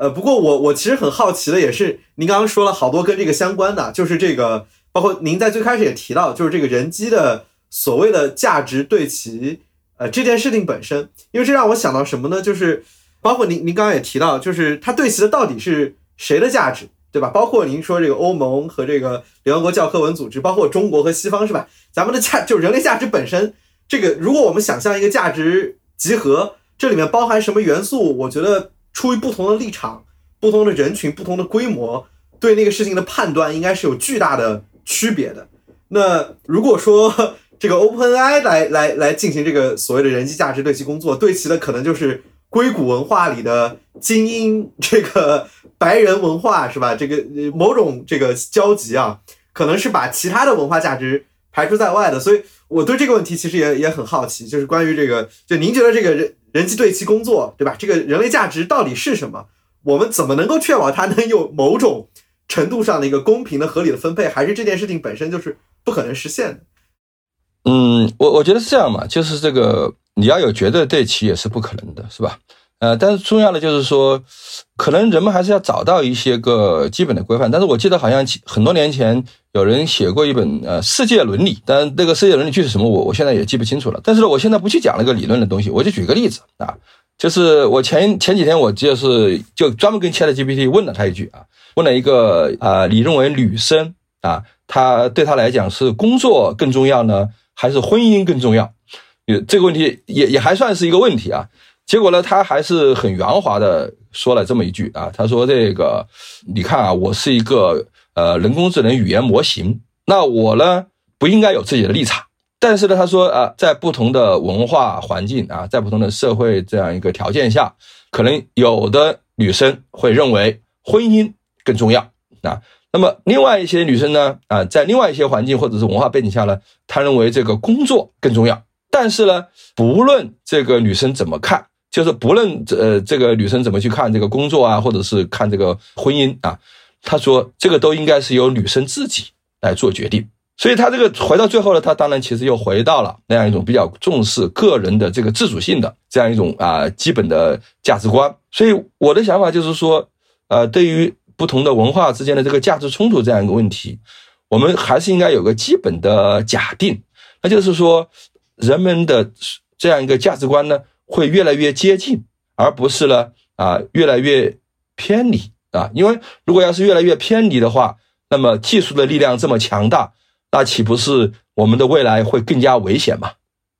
呃，不过我我其实很好奇的也是，您刚刚说了好多跟这个相关的，就是这个，包括您在最开始也提到，就是这个人机的所谓的价值对齐，呃，这件事情本身，因为这让我想到什么呢？就是包括您您刚刚也提到，就是它对齐的到底是谁的价值，对吧？包括您说这个欧盟和这个联合国教科文组织，包括中国和西方，是吧？咱们的价就是人类价值本身，这个如果我们想象一个价值集合，这里面包含什么元素？我觉得。出于不同的立场、不同的人群、不同的规模，对那个事情的判断应该是有巨大的区别的。那如果说这个 OpenAI 来来来进行这个所谓的人机价值对齐工作，对齐的可能就是硅谷文化里的精英这个白人文化，是吧？这个某种这个交集啊，可能是把其他的文化价值排除在外的。所以我对这个问题其实也也很好奇，就是关于这个，就您觉得这个人。人机对齐工作，对吧？这个人类价值到底是什么？我们怎么能够确保它能有某种程度上的一个公平的、合理的分配？还是这件事情本身就是不可能实现的？嗯，我我觉得是这样嘛，就是这个你要有绝对对齐也是不可能的，是吧？呃，但是重要的就是说，可能人们还是要找到一些个基本的规范。但是我记得好像很多年前有人写过一本呃世界伦理，但那个世界伦理具体什么我我现在也记不清楚了。但是呢，我现在不去讲那个理论的东西，我就举个例子啊，就是我前前几天我就是就专门跟 ChatGPT 问了他一句啊，问了一个啊、呃，你认为女生啊，她对她来讲是工作更重要呢，还是婚姻更重要？这个问题也也还算是一个问题啊。结果呢，他还是很圆滑的说了这么一句啊，他说这个，你看啊，我是一个呃人工智能语言模型，那我呢不应该有自己的立场，但是呢，他说啊，在不同的文化环境啊，在不同的社会这样一个条件下，可能有的女生会认为婚姻更重要啊，那么另外一些女生呢啊，在另外一些环境或者是文化背景下呢，她认为这个工作更重要，但是呢，不论这个女生怎么看。就是不论呃这个女生怎么去看这个工作啊，或者是看这个婚姻啊，他说这个都应该是由女生自己来做决定。所以他这个回到最后呢，他当然其实又回到了那样一种比较重视个人的这个自主性的这样一种啊基本的价值观。所以我的想法就是说，呃，对于不同的文化之间的这个价值冲突这样一个问题，我们还是应该有个基本的假定，那就是说人们的这样一个价值观呢会越来越接近，而不是呢啊越来越偏离啊。因为如果要是越来越偏离的话，那么技术的力量这么强大，那岂不是我们的未来会更加危险嘛？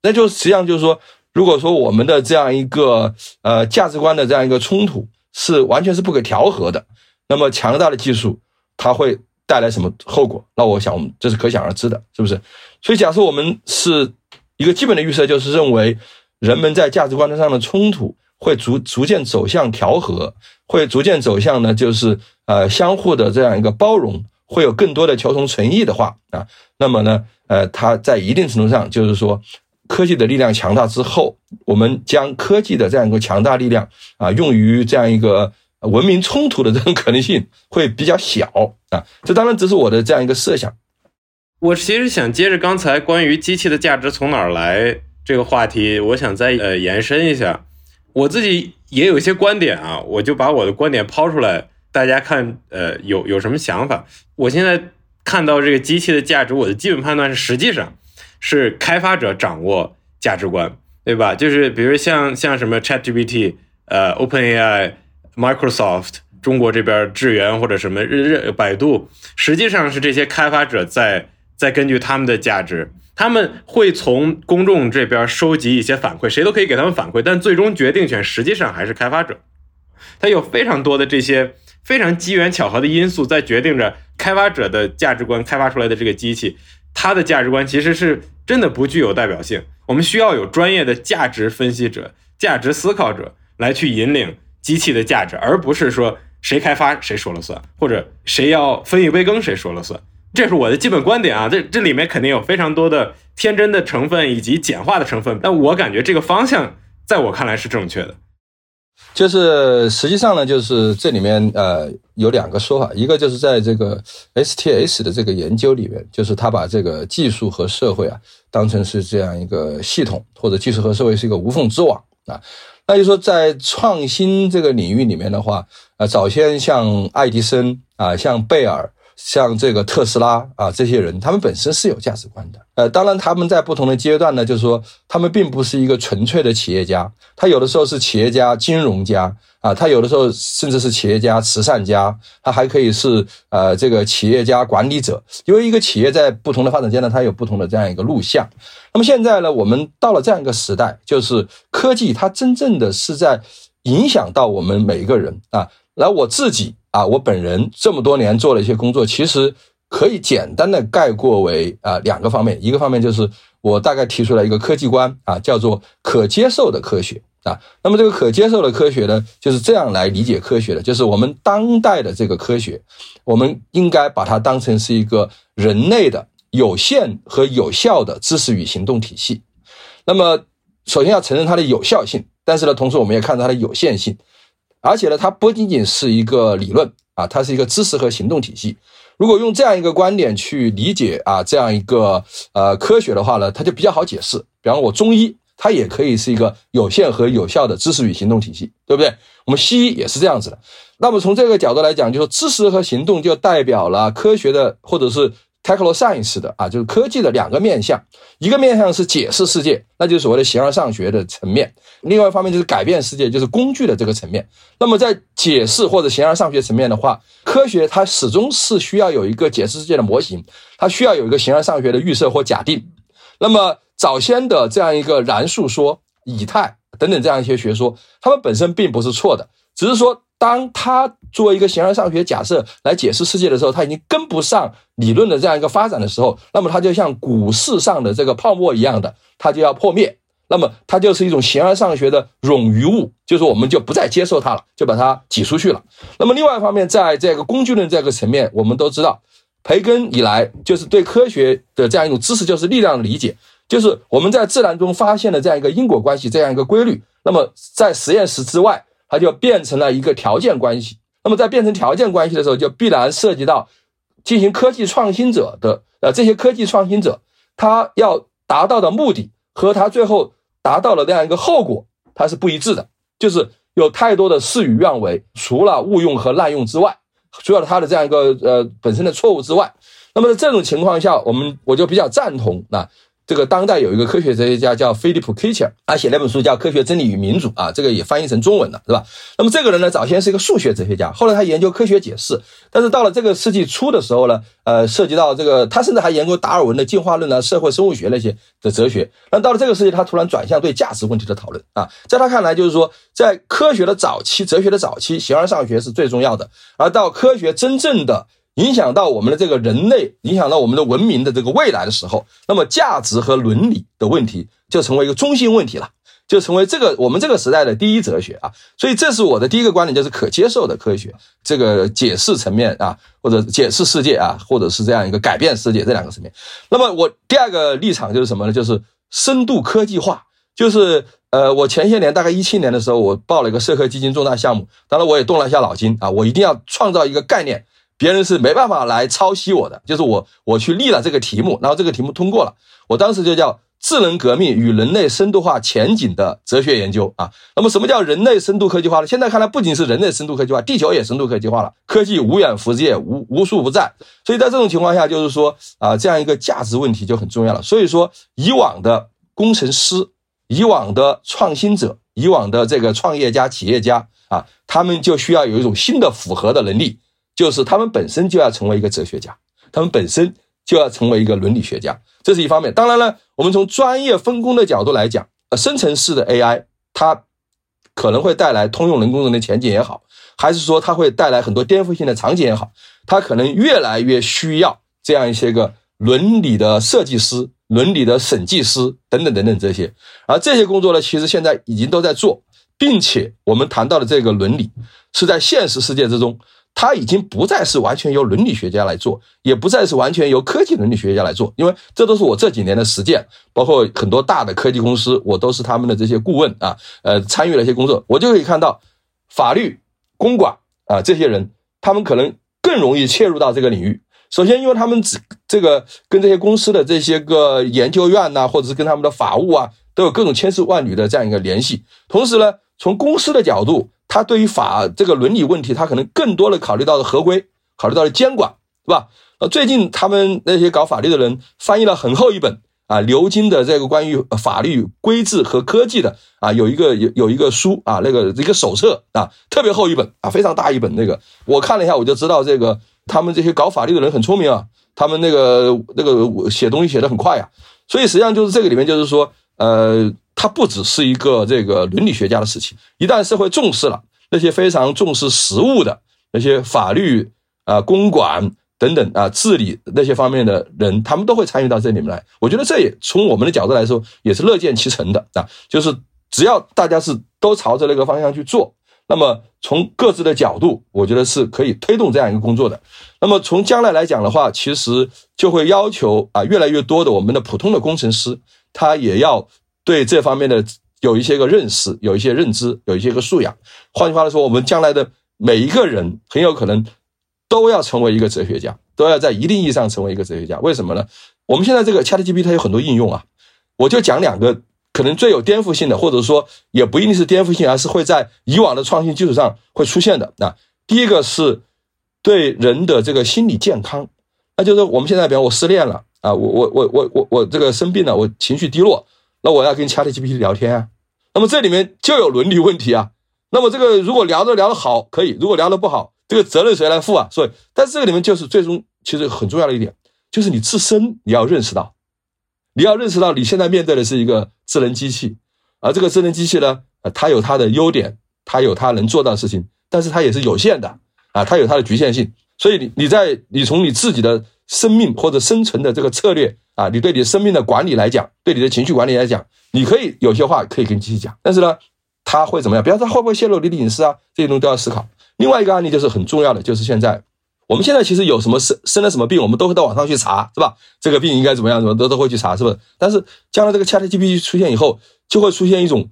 那就实际上就是说，如果说我们的这样一个呃价值观的这样一个冲突是完全是不可调和的，那么强大的技术它会带来什么后果？那我想我们这是可想而知的，是不是？所以假设我们是一个基本的预测，就是认为人们在价值观上的冲突会逐逐渐走向调和，会逐渐走向呢就是呃相互的这样一个包容，会有更多的求同存异的话啊，那么呢呃它在一定程度上就是说，科技的力量强大之后，我们将科技的这样一个强大力量啊用于这样一个文明冲突的这种可能性会比较小啊。这当然只是我的这样一个设想。我其实想接着刚才关于机器的价值从哪儿来这个话题，我想再呃延伸一下。我自己也有一些观点啊，我就把我的观点抛出来，大家看呃有有什么想法。我现在看到这个机器的价值，我的基本判断是实际上是开发者掌握价值观，对吧？就是比如像像什么 ChatGPT、呃、OpenAI、Microsoft 中国这边智源或者什么百度，实际上是这些开发者在在根据他们的价值，他们会从公众这边收集一些反馈，谁都可以给他们反馈，但最终决定权实际上还是开发者。他有非常多的这些非常机缘巧合的因素在决定着开发者的价值观，开发出来的这个机器他的价值观其实是真的不具有代表性，我们需要有专业的价值分析者、价值思考者来去引领机器的价值，而不是说谁开发谁说了算，或者谁要分一杯羹谁说了算。这是我的基本观点啊，这这里面肯定有非常多的天真的成分以及简化的成分，但我感觉这个方向在我看来是正确的。就是实际上呢，就是这里面呃有两个说法，一个就是在这个 S T S 的这个研究里面，就是他把这个技术和社会啊当成是这样一个系统，或者技术和社会是一个无缝之网啊。那就说在创新这个领域里面的话，呃早先像爱迪生啊、像贝尔、像这个特斯拉啊，这些人他们本身是有价值观的。呃当然他们在不同的阶段呢，就是说他们并不是一个纯粹的企业家，他有的时候是企业家、金融家啊，他有的时候甚至是企业家、慈善家，他还可以是呃这个企业家、管理者。因为一个企业在不同的发展阶段，它有不同的这样一个路向。那么现在呢，我们到了这样一个时代，就是科技它真正的是在影响到我们每一个人啊。然后我自己啊，我本人这么多年做了一些工作，其实可以简单的概括为啊、呃、两个方面，一个方面就是我大概提出来一个科技观啊，叫做可接受的科学啊。那么这个可接受的科学呢，就是这样来理解科学的，就是我们当代的这个科学，我们应该把它当成是一个人类的有限和有效的知识与行动体系。那么首先要承认它的有效性，但是呢，同时我们也看到它的有限性。而且呢，它不仅仅是一个理论啊，它是一个知识和行动体系。如果用这样一个观点去理解啊，这样一个呃科学的话呢，它就比较好解释。比方我中医，它也可以是一个有限和有效的知识与行动体系，对不对？我们西医也是这样子的。那么从这个角度来讲，就是知识和行动就代表了科学的，或者是 techno science 的啊，就是科技的两个面向。一个面向是解释世界，那就是所谓的形而上学的层面。另外一方面就是改变世界，就是工具的这个层面。那么在解释或者形而上学层面的话，科学它始终是需要有一个解释世界的模型，它需要有一个形而上学的预设或假定。那么早先的这样一个燃素说、以太等等这样一些学说，它们本身并不是错的，只是说当它作为一个形而上学假设来解释世界的时候，它已经跟不上理论的这样一个发展的时候，那么它就像股市上的这个泡沫一样的，它就要破灭。那么它就是一种形而上学的冗余物，就是我们就不再接受它了，就把它挤出去了。那么另外一方面，在这个工具论这个层面，我们都知道培根以来就是对科学的这样一种知识就是力量的理解，就是我们在自然中发现的这样一个因果关系，这样一个规律。那么在实验室之外，它就变成了一个条件关系。那么在变成条件关系的时候，就必然涉及到进行科技创新者的呃这些科技创新者他要达到的目的和他最后达到了这样一个后果，它是不一致的，就是有太多的事与愿违，除了误用和滥用之外。除了他的这样一个呃本身的错误之外，那么在这种情况下，我们我就比较赞同啊。这个当代有一个科学哲学家叫菲利普 Kitcher， 他写那本书叫《科学真理与民主》啊，这个也翻译成中文了，是吧？那么这个人呢，早先是一个数学哲学家，后来他研究科学解释，但是到了这个世纪初的时候呢，呃，涉及到这个，他甚至还研究达尔文的进化论啊、社会生物学那些的哲学。那到了这个世纪，他突然转向对价值问题的讨论啊，在他看来，就是说，在科学的早期、哲学的早期，形而上学是最重要的，而到科学真正的影响到我们的这个人类，影响到我们的文明的这个未来的时候，那么价值和伦理的问题就成为一个中心问题了，就成为这个我们这个时代的第一哲学啊。所以这是我的第一个观点，就是可接受的科学这个解释层面啊，或者解释世界啊，或者是这样一个改变世界这两个层面。那么我第二个立场就是什么呢？就是深度科技化，就是。呃，我前些年大概一七年的时候，我报了一个社科基金重大项目，当然我也动了一下脑筋啊，我一定要创造一个概念。别人是没办法来抄袭我的，就是我我去立了这个题目，然后这个题目通过了，我当时就叫智能革命与人类深度化前景的哲学研究啊。那么什么叫人类深度科技化呢？现在看来不仅是人类深度科技化，地球也深度科技化了，科技无远弗届，无无处不在。所以在这种情况下，就是说啊、呃，这样一个价值问题就很重要了。所以说以往的工程师，以往的创新者，以往的这个创业家、企业家啊，他们就需要有一种新的符合的能力，就是他们本身就要成为一个哲学家，他们本身就要成为一个伦理学家，这是一方面。当然了，我们从专业分工的角度来讲，呃，生成式的 A I 它可能会带来通用人工智能的前景也好，还是说它会带来很多颠覆性的场景也好，它可能越来越需要这样一些个伦理的设计师、伦理的审计师等等等等这些。而这些工作呢，其实现在已经都在做，并且我们谈到的这个伦理是在现实世界之中。它已经不再是完全由伦理学家来做，也不再是完全由科技伦理学家来做，因为这都是我这几年的实践，包括很多大的科技公司，我都是他们的这些顾问啊，呃，参与了一些工作，我就可以看到法律、公管啊、呃、这些人，他们可能更容易切入到这个领域。首先，因为他们这个跟这些公司的这些个研究院呐、啊，或者是跟他们的法务啊，都有各种千丝万缕的这样一个联系。同时呢，从公司的角度，他对于法这个伦理问题，他可能更多的考虑到的合规，考虑到的监管，对吧？呃，最近他们那些搞法律的人翻译了很厚一本啊，牛津的这个关于法律规制和科技的啊，有一个有有一个书啊，那个一个手册啊，特别厚一本啊，非常大一本。那个我看了一下，我就知道这个他们这些搞法律的人很聪明啊，他们那个那个写东西写得很快啊，所以实际上就是这个里面就是说，呃。它不只是一个这个伦理学家的事情，一旦社会重视了，那些非常重视实务的那些法律啊、呃、公管等等啊、呃、治理那些方面的人，他们都会参与到这里面来。我觉得这也从我们的角度来说也是乐见其成的啊，就是只要大家是都朝着那个方向去做，那么从各自的角度，我觉得是可以推动这样一个工作的。那么从将来来讲的话，其实就会要求啊、呃、越来越多的我们的普通的工程师，他也要对这方面的有一些个认识，有一些认知，有一些个素养。换句话来说，我们将来的每一个人很有可能都要成为一个哲学家，都要在一定意义上成为一个哲学家。为什么呢？我们现在这个 ChatGPT 它有很多应用啊，我就讲两个可能最有颠覆性的，或者说也不一定是颠覆性，而是会在以往的创新基础上会出现的。那第一个是对人的这个心理健康，那就是我们现在比方我失恋了啊，我我我我我我这个生病了，我情绪低落。那我要跟 ChatGPT 聊天啊，那么这里面就有伦理问题啊。那么这个如果聊着聊得好可以，如果聊得不好，这个责任谁来负啊？所以，但是这个里面就是最终其实很重要的一点，就是你自身你要认识到，你要认识到你现在面对的是一个智能机器，而这个智能机器呢，它有它的优点，它有它能做到的事情，但是它也是有限的啊，它有它的局限性。所以你你在你从你自己的生命或者生存的这个策略啊，你对你生命的管理来讲，对你的情绪管理来讲，你可以有些话可以跟机器讲，但是呢，它会怎么样？比方说它会不会泄露你的隐私啊？这些东西都要思考。另外一个案例就是很重要的，就是现在我们现在其实有什么生生了什么病，我们都会到网上去查，是吧？这个病应该怎么样，怎么都都会去查，是不是？但是将来这个 ChatGPT 出现以后，就会出现一种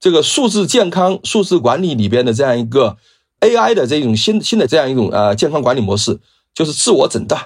这个数字健康、数字管理里边的这样一个。A I 的这种新新的这样一种呃健康管理模式，就是自我诊断，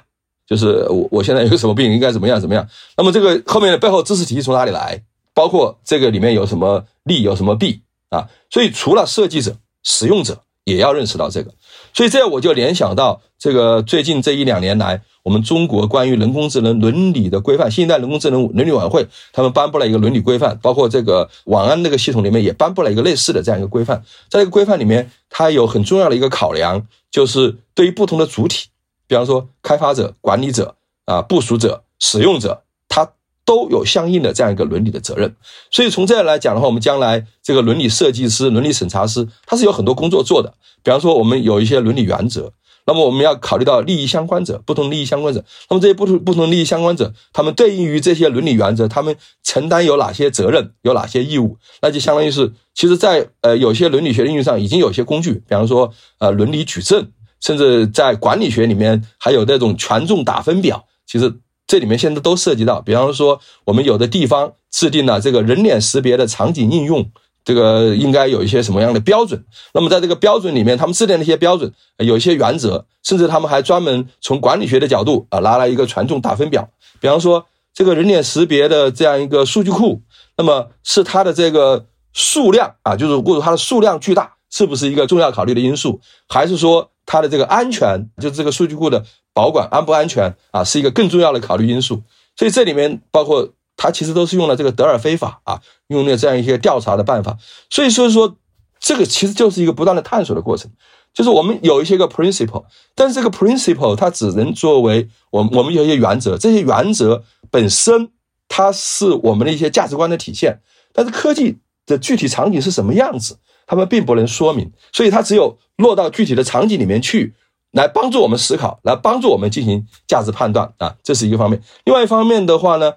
就是我我现在有个什么病应该怎么样怎么样。那么这个后面的背后知识体系从哪里来？包括这个里面有什么利有什么弊啊？所以除了设计者、使用者，也要认识到这个。所以这我就联想到这个最近这一两年来，我们中国关于人工智能伦理的规范，新一代人工智能伦理委员会他们颁布了一个伦理规范，包括这个网安那个系统里面也颁布了一个类似的这样一个规范。在这个规范里面，它有很重要的一个考量，就是对于不同的主体，比方说开发者、管理者、啊部署者、使用者，它都有相应的这样一个伦理的责任。所以从这来讲的话，我们将来这个伦理设计师、伦理审查师，他是有很多工作做的。比方说我们有一些伦理原则，那么我们要考虑到利益相关者，不同利益相关者，那么这些不同不同利益相关者，他们对应于这些伦理原则，他们承担有哪些责任，有哪些义务，那就相当于是其实在呃有些伦理学领域上已经有些工具，比方说呃伦理矩阵，甚至在管理学里面还有那种权重打分表，其实这里面现在都涉及到，比方说我们有的地方制定了这个人脸识别的场景应用，这个应该有一些什么样的标准，那么在这个标准里面，他们制定的一些标准有一些原则，甚至他们还专门从管理学的角度啊拿来一个权重打分表。比方说这个人脸识别的这样一个数据库，那么是它的这个数量啊，就是如果它的数量巨大，是不是一个重要考虑的因素，还是说它的这个安全，就是这个数据库的保管安不安全啊，是一个更重要的考虑因素。所以这里面包括它其实都是用了这个德尔菲法啊，用了这样一些调查的办法。所以说说这个其实就是一个不断的探索的过程，就是我们有一些个 principle， 但是这个 principle 它只能作为我们我们有一些原则，这些原则本身它是我们的一些价值观的体现，但是科技的具体场景是什么样子，他们并不能说明，所以它只有落到具体的场景里面去，来帮助我们思考，来帮助我们进行价值判断啊，这是一个方面。另外一方面的话呢，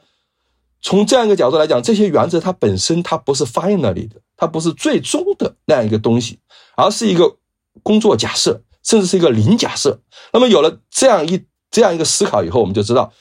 从这样一个角度来讲，这些原则它本身它不是 finally 的，它不是最终的那样一个东西，而是一个工作假设，甚至是一个零假设。那么有了这样一这样一个思考以后，我们就知道，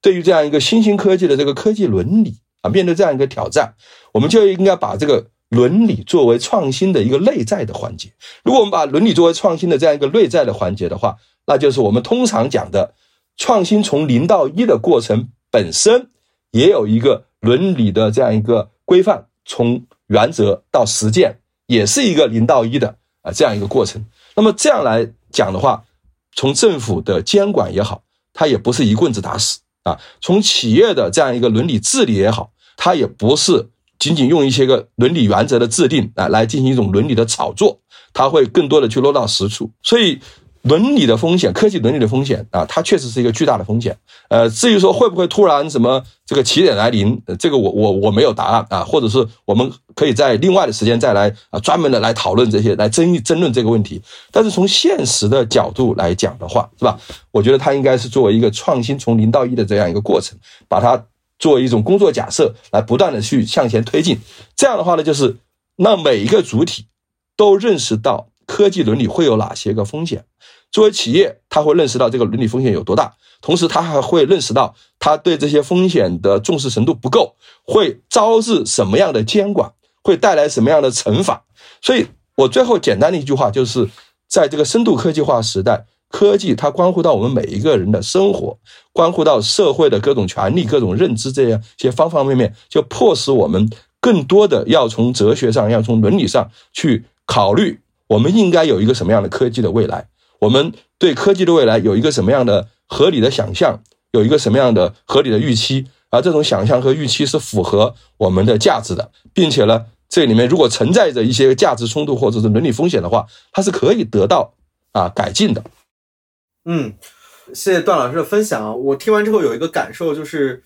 对于这样一个新兴科技的这个科技伦理啊，面对这样一个挑战，我们就应该把这个伦理作为创新的一个内在的环节。如果我们把伦理作为创新的这样一个内在的环节的话，那就是我们通常讲的创新从零到一的过程本身也有一个伦理的这样一个规范，从原则到实践也是一个零到一的啊这样一个过程。那么这样来讲的话，从政府的监管也好，它也不是一棍子打死啊；从企业的这样一个伦理治理也好，它也不是仅仅用一些个伦理原则的制定啊来进行一种伦理的炒作，它会更多的去落到实处。所以伦理的风险，科技伦理的风险啊，它确实是一个巨大的风险。呃，至于说会不会突然什么这个起点来临，这个我我我没有答案啊，或者是我们可以在另外的时间再来啊专门的来讨论这些，来争议争论这个问题。但是从现实的角度来讲的话，是吧？我觉得它应该是作为一个创新从零到一的这样一个过程，把它作为一种工作假设来不断的去向前推进。这样的话呢，就是让每一个主体都认识到科技伦理会有哪些个风险，作为企业他会认识到这个伦理风险有多大，同时他还会认识到他对这些风险的重视程度不够，会招致什么样的监管，会带来什么样的惩罚。所以我最后简单的一句话就是，在这个深度科技化时代，科技它关乎到我们每一个人的生活，关乎到社会的各种权利、各种认知，这些方方面面，就迫使我们更多的要从哲学上，要从伦理上去考虑，我们应该有一个什么样的科技的未来，我们对科技的未来有一个什么样的合理的想象，有一个什么样的合理的预期，而这种想象和预期是符合我们的价值的，并且呢，这里面如果存在着一些价值冲突或者是伦理风险的话，它是可以得到啊改进的。嗯，谢谢段老师的分享。我听完之后有一个感受，就是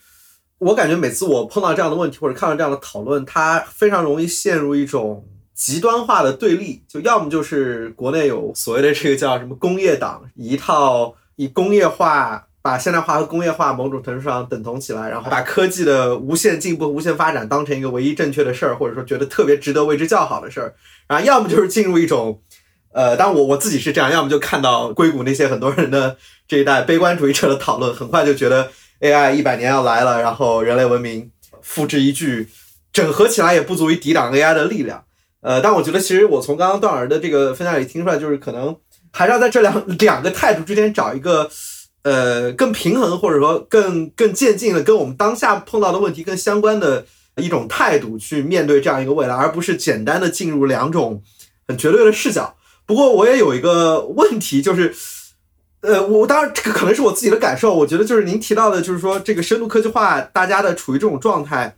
我感觉每次我碰到这样的问题或者看到这样的讨论，它非常容易陷入一种极端化的对立，就要么就是国内有所谓的这个叫什么工业党，一套以工业化把现代化和工业化某种程度上等同起来，然后把科技的无限进步、无限发展当成一个唯一正确的事儿，或者说觉得特别值得为之叫好的事儿，然后要么就是进入一种呃，当然我我自己是这样，要么就看到硅谷那些很多人的这一代悲观主义者的讨论，很快就觉得 A I 一百年要来了，然后人类文明付之一炬，整合起来也不足以抵挡 A I 的力量。呃，但我觉得其实我从刚刚段老师的这个分享里听出来，就是可能还是要在这两两个态度之间找一个呃更平衡，或者说更更渐进的，跟我们当下碰到的问题更相关的一种态度去面对这样一个未来，而不是简单的进入两种很绝对的视角。不过我也有一个问题，就是呃，我当然这个可能是我自己的感受，我觉得就是您提到的就是说这个深度科技化大家的处于这种状态，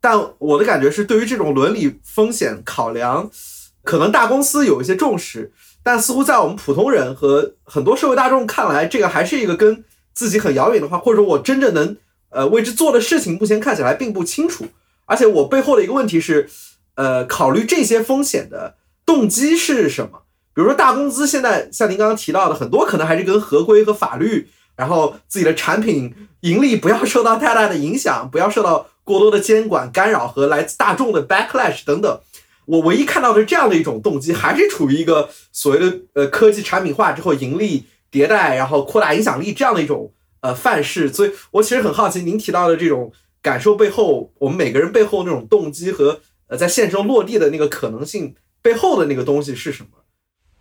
但我的感觉是对于这种伦理风险考量可能大公司有一些重视，但似乎在我们普通人和很多社会大众看来，这个还是一个跟自己很遥远的话，或者说我真正能呃为之做的事情目前看起来并不清楚。而且我背后的一个问题是呃，考虑这些风险的动机是什么。比如说大公司现在像您刚刚提到的，很多可能还是跟合规和法律，然后自己的产品盈利不要受到太大的影响，不要受到过多的监管干扰和来自大众的 backlash 等等。我唯一看到的这样的一种动机还是处于一个所谓的呃科技产品化之后盈利迭代然后扩大影响力这样的一种呃范式。所以我其实很好奇您提到的这种感受背后，我们每个人背后那种动机和呃在现实中落地的那个可能性背后的那个东西是什么。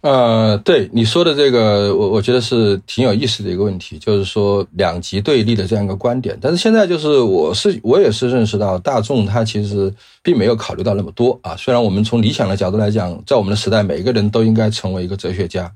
呃，对你说的这个，我我觉得是挺有意思的一个问题，就是说两极对立的这样一个观点。但是现在就是我是我也是认识到，大众他其实并没有考虑到那么多啊。虽然我们从理想的角度来讲，在我们的时代，每一个人都应该成为一个哲学家。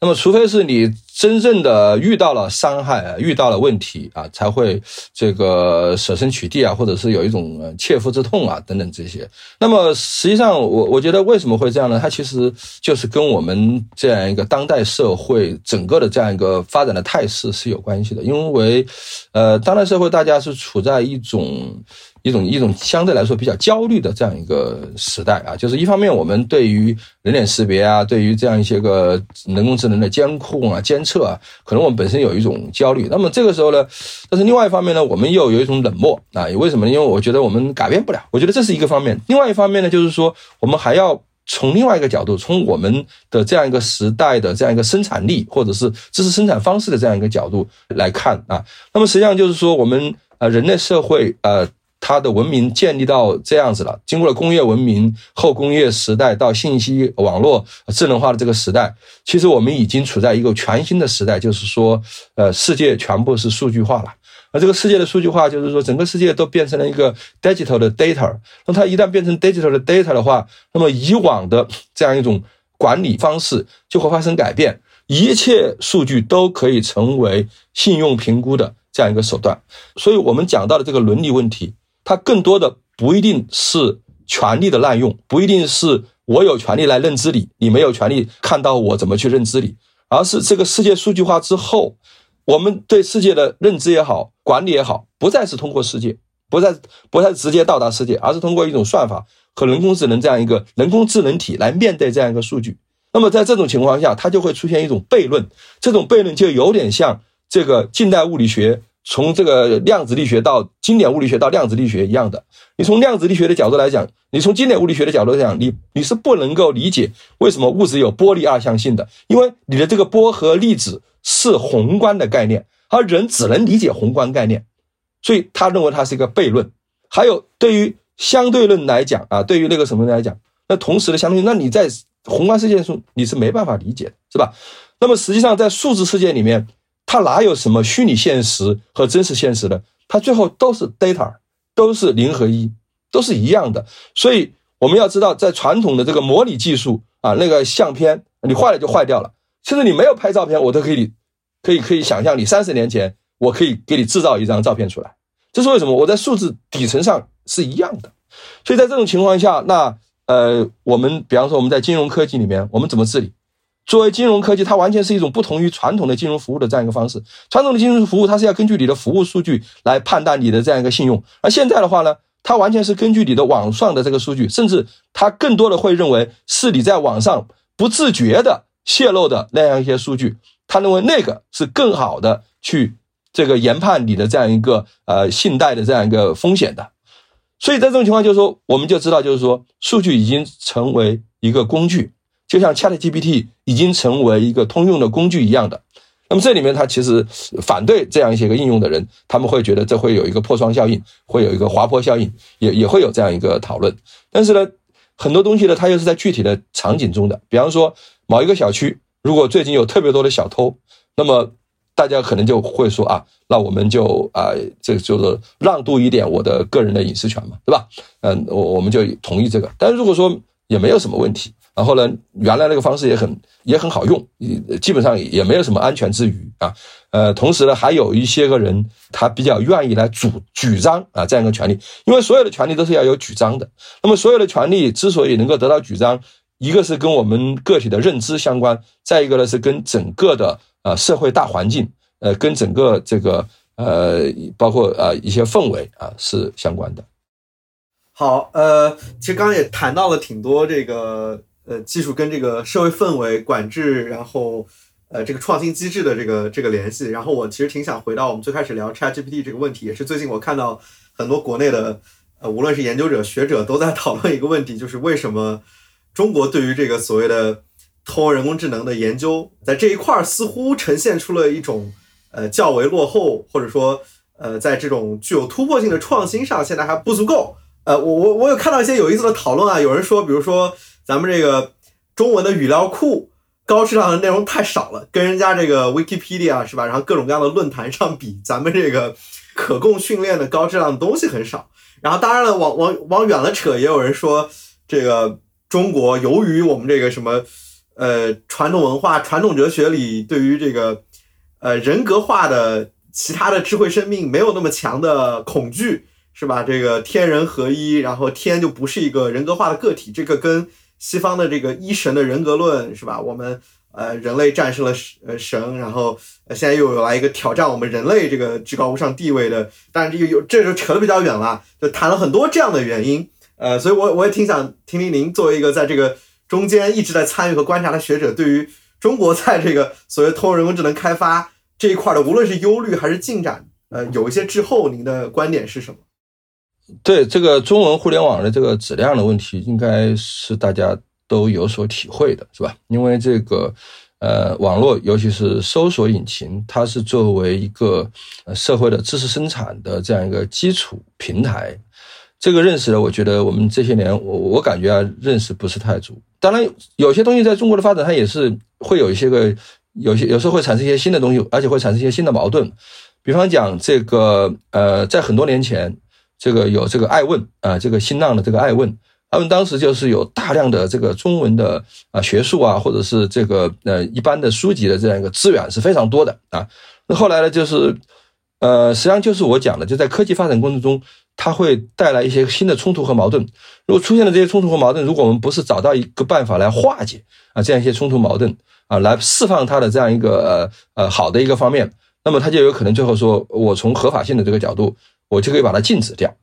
那么，除非是你真正的遇到了伤害，遇到了问题啊，才会这个舍身取地啊，或者是有一种切肤之痛啊等等这些。那么，实际上我我觉得为什么会这样呢？它其实就是跟我们这样一个当代社会整个的这样一个发展的态势是有关系的。因为呃，当代社会大家是处在一种一种一种相对来说比较焦虑的这样一个时代啊，就是一方面我们对于人脸识别啊，对于这样一些个人工智能的监控啊、监测啊，可能我们本身有一种焦虑。那么这个时候呢，但是另外一方面呢，我们又有一种冷漠啊。为什么呢？因为我觉得我们改变不了，我觉得这是一个方面。另外一方面呢，就是说我们还要从另外一个角度，从我们的这样一个时代的这样一个生产力，或者是知识生产方式的这样一个角度来看啊，那么实际上就是说我们呃人类社会呃它的文明建立到这样子了，经过了工业文明、后工业时代到信息网络智能化的这个时代，其实我们已经处在一个全新的时代，就是说呃世界全部是数据化了。而这个世界的数据化，就是说整个世界都变成了一个 digital 的 data。 那它一旦变成 digital 的 data 的话，那么以往的这样一种管理方式就会发生改变，一切数据都可以成为信用评估的这样一个手段。所以我们讲到的这个伦理问题，它更多的不一定是权力的滥用，不一定是我有权利来认知你，你没有权利看到我怎么去认知你，而是这个世界数据化之后，我们对世界的认知也好，管理也好，不再是通过世界，不再不再直接到达世界，而是通过一种算法和人工智能这样一个人工智能体来面对这样一个数据。那么在这种情况下，它就会出现一种悖论，这种悖论就有点像这个近代物理学，从这个量子力学到经典物理学到量子力学一样的。你从量子力学的角度来讲，你从经典物理学的角度来讲，你你是不能够理解为什么物质有波粒二象性的，因为你的这个波和粒子是宏观的概念，而人只能理解宏观概念，所以他认为它是一个悖论。还有对于相对论来讲啊，对于那个什么来讲，那同时的相对论，那你在宏观世界中你是没办法理解的，是吧？那么实际上在数字世界里面，它哪有什么虚拟现实和真实现实的？它最后都是 data， 都是零和一，都是一样的。所以我们要知道，在传统的这个模拟技术啊，那个相片你坏了就坏掉了，甚至你没有拍照片，我都可以可以可以想象你三十年前，我可以给你制造一张照片出来。这是为什么？我在数字底层上是一样的。所以在这种情况下，那呃，我们比方说我们在金融科技里面，我们怎么治理？作为金融科技，它完全是一种不同于传统的金融服务的这样一个方式。传统的金融服务，它是要根据你的服务数据来判断你的这样一个信用，而现在的话呢，它完全是根据你的网上的这个数据，甚至它更多的会认为是你在网上不自觉的泄露的那样一些数据，他认为那个是更好的去这个研判你的这样一个呃信贷的这样一个风险的。所以在这种情况，就是说我们就知道，就是说数据已经成为一个工具，就像 ChatGPT 已经成为一个通用的工具一样的。那么这里面他其实反对这样一些个应用的人，他们会觉得这会有一个破窗效应，会有一个滑坡效应，也也会有这样一个讨论。但是呢，很多东西呢，它又是在具体的场景中的。比方说某一个小区如果最近有特别多的小偷，那么大家可能就会说啊，那我们就啊、呃，这就是让渡一点我的个人的隐私权嘛，对吧？嗯，我我们就同意这个。但是如果说也没有什么问题然后呢，原来那个方式也很也很好用，基本上也没有什么安全之虞啊。呃，同时呢，还有一些个人他比较愿意来主主张啊这样一个权利，因为所有的权利都是要有主张的。那么所有的权利之所以能够得到主张，一个是跟我们个体的认知相关，再一个呢是跟整个的呃社会大环境，呃，跟整个这个呃包括呃一些氛围啊是相关的。好，呃，其实刚刚也谈到了挺多这个。呃，技术跟这个社会氛围管制，然后呃，这个创新机制的这个这个联系。然后我其实挺想回到我们最开始聊 ChatGPT 这个问题，也是最近我看到很多国内的呃，无论是研究者、学者都在讨论一个问题，就是为什么中国对于这个所谓的通用人工智能的研究，在这一块似乎呈现出了一种呃较为落后，或者说呃，在这种具有突破性的创新上，现在还不足够。呃，我我我有看到一些有意思的讨论啊，有人说，比如说。咱们这个中文的语料库高质量的内容太少了，跟人家这个 Wikipedia 是吧，然后各种各样的论坛上比，咱们这个可供训练的高质量的东西很少。然后当然了，往往往远了扯，也有人说这个中国由于我们这个什么呃传统文化、传统哲学里对于这个呃人格化的其他的智慧生命没有那么强的恐惧，是吧？这个天人合一，然后天就不是一个人格化的个体，这个跟西方的这个一神的人格论是吧？我们呃人类战胜了神，然后现在又有来一个挑战我们人类这个至高无上地位的，但是有这就扯得比较远了，就谈了很多这样的原因。呃，所以我我也挺想听听您作为一个在这个中间一直在参与和观察的学者，对于中国在这个所谓通用人工智能开发这一块的，无论是忧虑还是进展，呃，有一些滞后，您的观点是什么？对这个中文互联网的这个质量的问题，应该是大家都有所体会的，是吧？因为这个呃，网络尤其是搜索引擎，它是作为一个社会的知识生产的这样一个基础平台，这个认识呢，我觉得我们这些年，我我感觉啊，认识不是太足。当然，有些东西在中国的发展，它也是会有一些个，有些有时候会产生一些新的东西，而且会产生一些新的矛盾。比方讲，这个呃，在很多年前。这个有这个爱问啊、呃，这个新浪的这个爱问，爱问当时就是有大量的这个中文的啊学术啊，或者是这个呃一般的书籍的这样一个资源是非常多的啊。那后来呢，就是呃实际上就是我讲的，就在科技发展过程中，它会带来一些新的冲突和矛盾。如果出现了这些冲突和矛盾，如果我们不是找到一个办法来化解啊这样一些冲突矛盾啊，来释放它的这样一个呃呃好的一个方面，那么它就有可能最后说我从合法性的这个角度。我就可以把它禁止掉，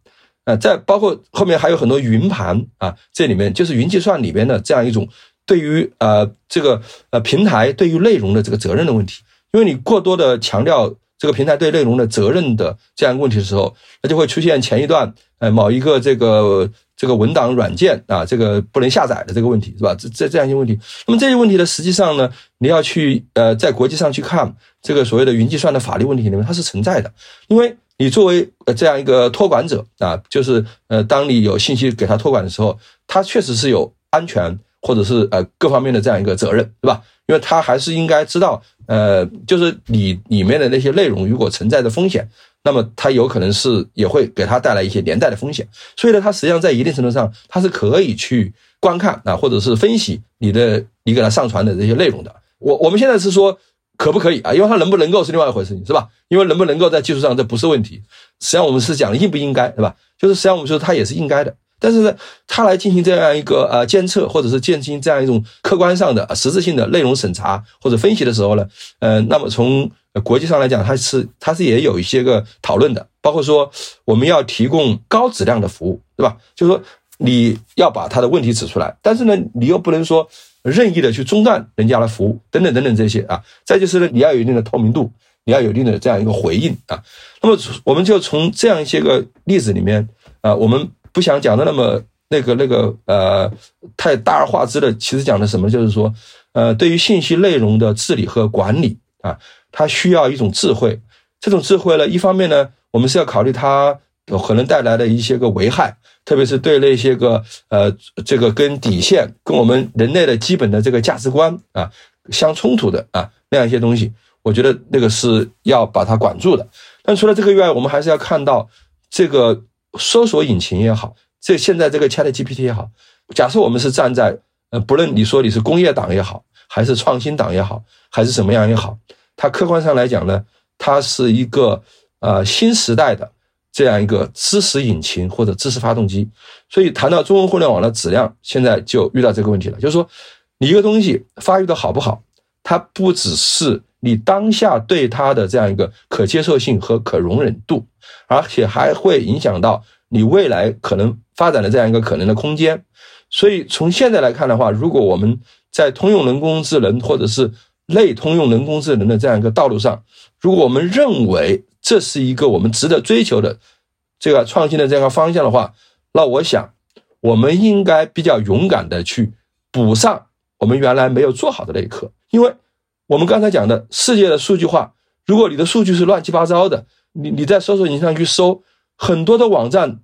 呃，再包括后面还有很多云盘啊，这里面就是云计算里面的这样一种对于呃这个呃平台对于内容的这个责任的问题，因为你过多的强调这个平台对内容的责任的这样一个问题的时候，那就会出现前一段呃某一个这个这个文档软件啊这个不能下载的这个问题是吧？这这这样一些问题，那么这些问题呢，实际上呢，你要去呃在国际上去看这个所谓的云计算的法律问题里面，它是存在的，因为。你作为这样一个托管者啊，就是呃，当你有信息给他托管的时候，他确实是有安全或者是呃各方面的这样一个责任，对吧？因为他还是应该知道，呃，就是你里面的那些内容如果存在的风险，那么他有可能是也会给他带来一些连带的风险。所以呢，他实际上在一定程度上，他是可以去观看啊，或者是分析你的你给他上传的这些内容的。我我们现在是说。可不可以啊？因为它能不能够是另外一回事，是吧？因为能不能够在技术上这不是问题。实际上我们是讲应不应该，对吧？就是实际上我们说它也是应该的，但是呢，它来进行这样一个呃监测，或者是进行这样一种客观上的、呃、实质性的内容审查或者分析的时候呢，呃，那么从国际上来讲，它是它是也有一些个讨论的，包括说我们要提供高质量的服务，对吧？就是说你要把它的问题指出来，但是呢，你又不能说。任意的去中断人家的服务等等等等这些啊，再就是呢，你要有一定的透明度，你要有一定的这样一个回应啊。那么我们就从这样一些个例子里面啊，我们不想讲的那么那个那个呃太大而化之的，其实讲的什么就是说，呃，对于信息内容的治理和管理啊，它需要一种智慧。这种智慧呢，一方面呢，我们是要考虑它可能带来的一些个危害。特别是对那些个呃，这个跟底线、跟我们人类的基本的这个价值观啊相冲突的啊那样一些东西，我觉得那个是要把它管住的。但除了这个以外，我们还是要看到这个搜索引擎也好，这现在这个 ChatGPT 也好，假设我们是站在呃，不论你说你是工业党也好，还是创新党也好，还是怎么样也好，它客观上来讲呢，它是一个呃新时代的这样一个知识引擎或者知识发动机。所以谈到中文互联网的质量，现在就遇到这个问题了，就是说你一个东西发育的好不好，它不只是你当下对它的这样一个可接受性和可容忍度，而且还会影响到你未来可能发展的这样一个可能的空间。所以从现在来看的话，如果我们在通用人工智能或者是类通用人工智能的这样一个道路上，如果我们认为这是一个我们值得追求的这个创新的这样一个方向的话，那我想我们应该比较勇敢的去补上我们原来没有做好的那一课。因为我们刚才讲的世界的数据化，如果你的数据是乱七八糟的，你你在搜索引擎上去搜，很多的网站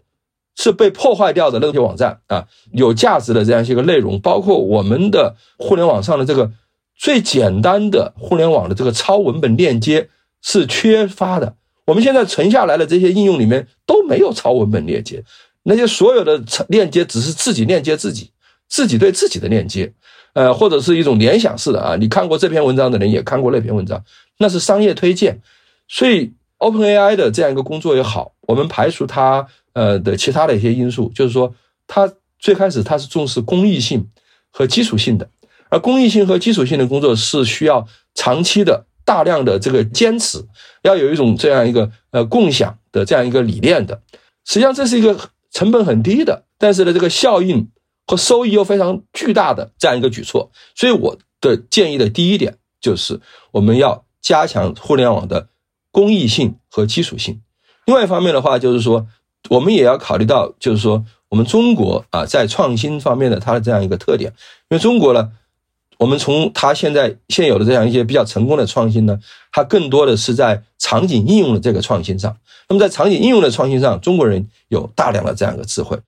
是被破坏掉的，那些网站啊，有价值的这样一个内容，包括我们的互联网上的这个最简单的互联网的这个超文本链接是缺乏的。我们现在存下来的这些应用里面都没有超文本链接，那些所有的链接只是自己链接自己，自己对自己的链接，呃，或者是一种联想式的啊。你看过这篇文章的人也看过那篇文章，那是商业推荐。所以 OpenAI 的这样一个工作也好，我们排除它呃的其他的一些因素，就是说它最开始它是重视公益性和基础性的，而公益性和基础性的工作是需要长期的大量的这个坚持，要有一种这样一个呃共享的这样一个理念的。实际上这是一个成本很低的，但是呢这个效应和收益又非常巨大的这样一个举措。所以我的建议的第一点就是我们要加强互联网的公益性和基础性。另外一方面的话就是说，我们也要考虑到，就是说我们中国啊在创新方面的它的这样一个特点。因为中国呢，我们从它现在现有的这样一些比较成功的创新呢，它更多的是在场景应用的这个创新上。那么在场景应用的创新上，中国人有大量的这样一个智慧。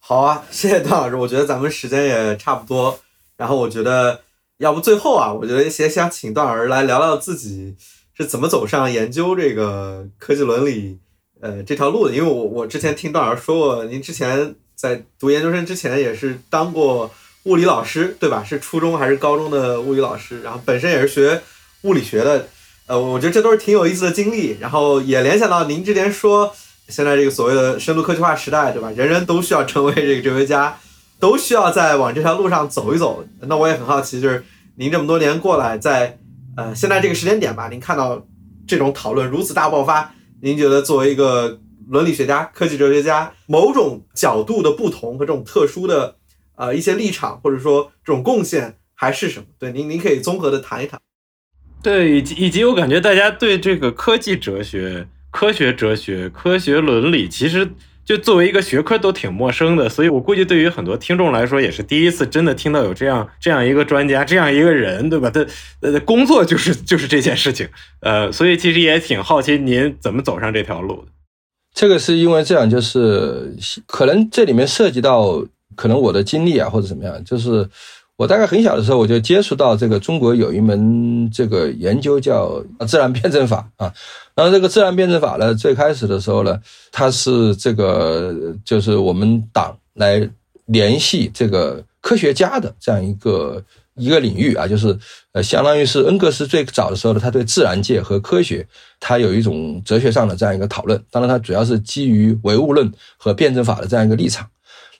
好啊，谢谢段老师，我觉得咱们时间也差不多。然后我觉得要不最后啊，我觉得也想请段老师来聊聊自己是怎么走上研究这个科技伦理呃，这条路的。因为我我之前听段老师说过，您之前在读研究生之前也是当过物理老师，对吧？是初中还是高中的物理老师？然后本身也是学物理学的，呃，我觉得这都是挺有意思的经历。然后也联想到您之前说，现在这个所谓的深度科学化时代，对吧？人人都需要成为这个哲学家，都需要在往这条路上走一走。那我也很好奇，就是您这么多年过来，在呃现在这个时间点吧，您看到这种讨论如此大爆发。您觉得作为一个伦理学家、科技哲学家，某种角度的不同和这种特殊的呃一些立场，或者说这种贡献还是什么？对，您您可以综合的谈一谈。对，以及以及我感觉大家对这个科技哲学、科学哲学、科学伦理，其实就作为一个学科都挺陌生的，所以我估计对于很多听众来说，也是第一次真的听到有这样这样一个专家，这样一个人，对吧？他呃工作就是就是这件事情，呃，所以其实也挺好奇您怎么走上这条路的。这个是因为这样，就是可能这里面涉及到可能我的经历啊，或者怎么样，就是我大概很小的时候我就接触到这个中国有一门这个研究叫自然辩证法啊，然后这个自然辩证法呢，最开始的时候呢，它是这个就是我们党来联系这个科学家的这样一个一个领域啊，就是呃相当于是恩格斯最早的时候呢，他对自然界和科学他有一种哲学上的这样一个讨论，当然他主要是基于唯物论和辩证法的这样一个立场。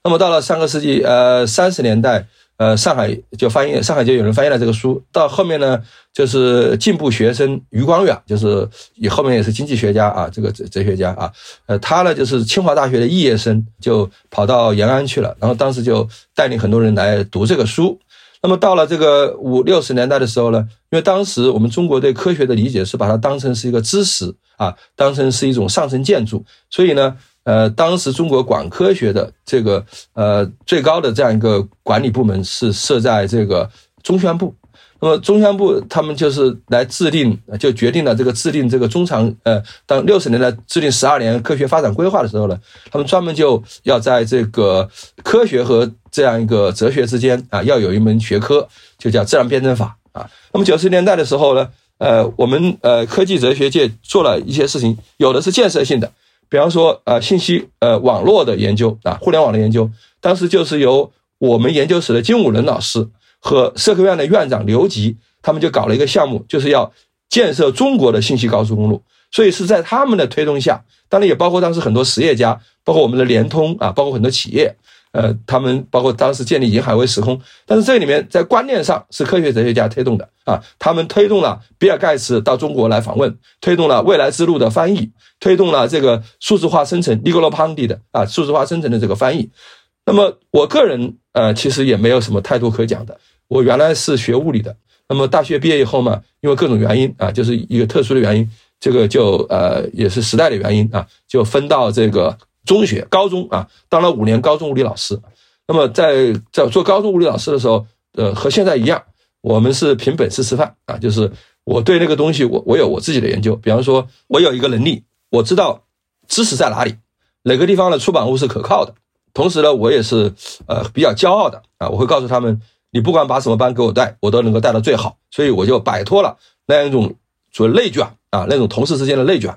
那么到了上个世纪呃三十年代。呃，上海就翻译，上海就有人翻译了这个书。到后面呢，就是进步学生余光远，就是也后面也是经济学家啊，这个哲学家啊，呃，他呢就是清华大学的肄业生，就跑到延安去了。然后当时就带领很多人来读这个书。那么到了这个五六十年代的时候呢，因为当时我们中国对科学的理解是把它当成是一个知识啊，当成是一种上层建筑，所以呢。呃，当时中国管科学的这个呃最高的这样一个管理部门是设在这个中宣部，那么中宣部他们就是来制定，就决定了这个制定这个中长呃，当六十年代制定十二年科学发展规划的时候呢，他们专门就要在这个科学和这样一个哲学之间啊，要有一门学科，就叫自然辩证法啊。那么九十年代的时候呢，呃，我们呃科技哲学界做了一些事情，有的是建设性的。比方说，呃，信息，呃，网络的研究啊，互联网的研究，当时就是由我们研究室的金武仁老师和社科院的院长刘吉，他们就搞了一个项目，就是要建设中国的信息高速公路。所以是在他们的推动下，当然也包括当时很多实业家，包括我们的联通啊，包括很多企业，呃，他们包括当时建立银海为时空。但是这里面在观念上是科学哲学家推动的啊，他们推动了比尔盖茨到中国来访问，推动了未来之路的翻译，推动了这个数字化生成 Niccolo Pandi 的啊，数字化生成的这个翻译。那么我个人呃，其实也没有什么太多可讲的。我原来是学物理的，那么大学毕业以后嘛，因为各种原因啊，就是一个特殊的原因，这个就呃也是时代的原因啊，就分到这个中学、高中啊，当了五年高中物理老师。那么在在做高中物理老师的时候，呃，和现在一样，我们是凭本事吃饭啊，就是我对那个东西我，我我有我自己的研究。比方说，我有一个能力，我知道知识在哪里，哪个地方的出版物是可靠的。同时呢，我也是呃比较骄傲的啊，我会告诉他们，你不管把什么班给我带，我都能够带到最好。所以我就摆脱了那样一种所谓内卷啊，那种同事之间的内卷，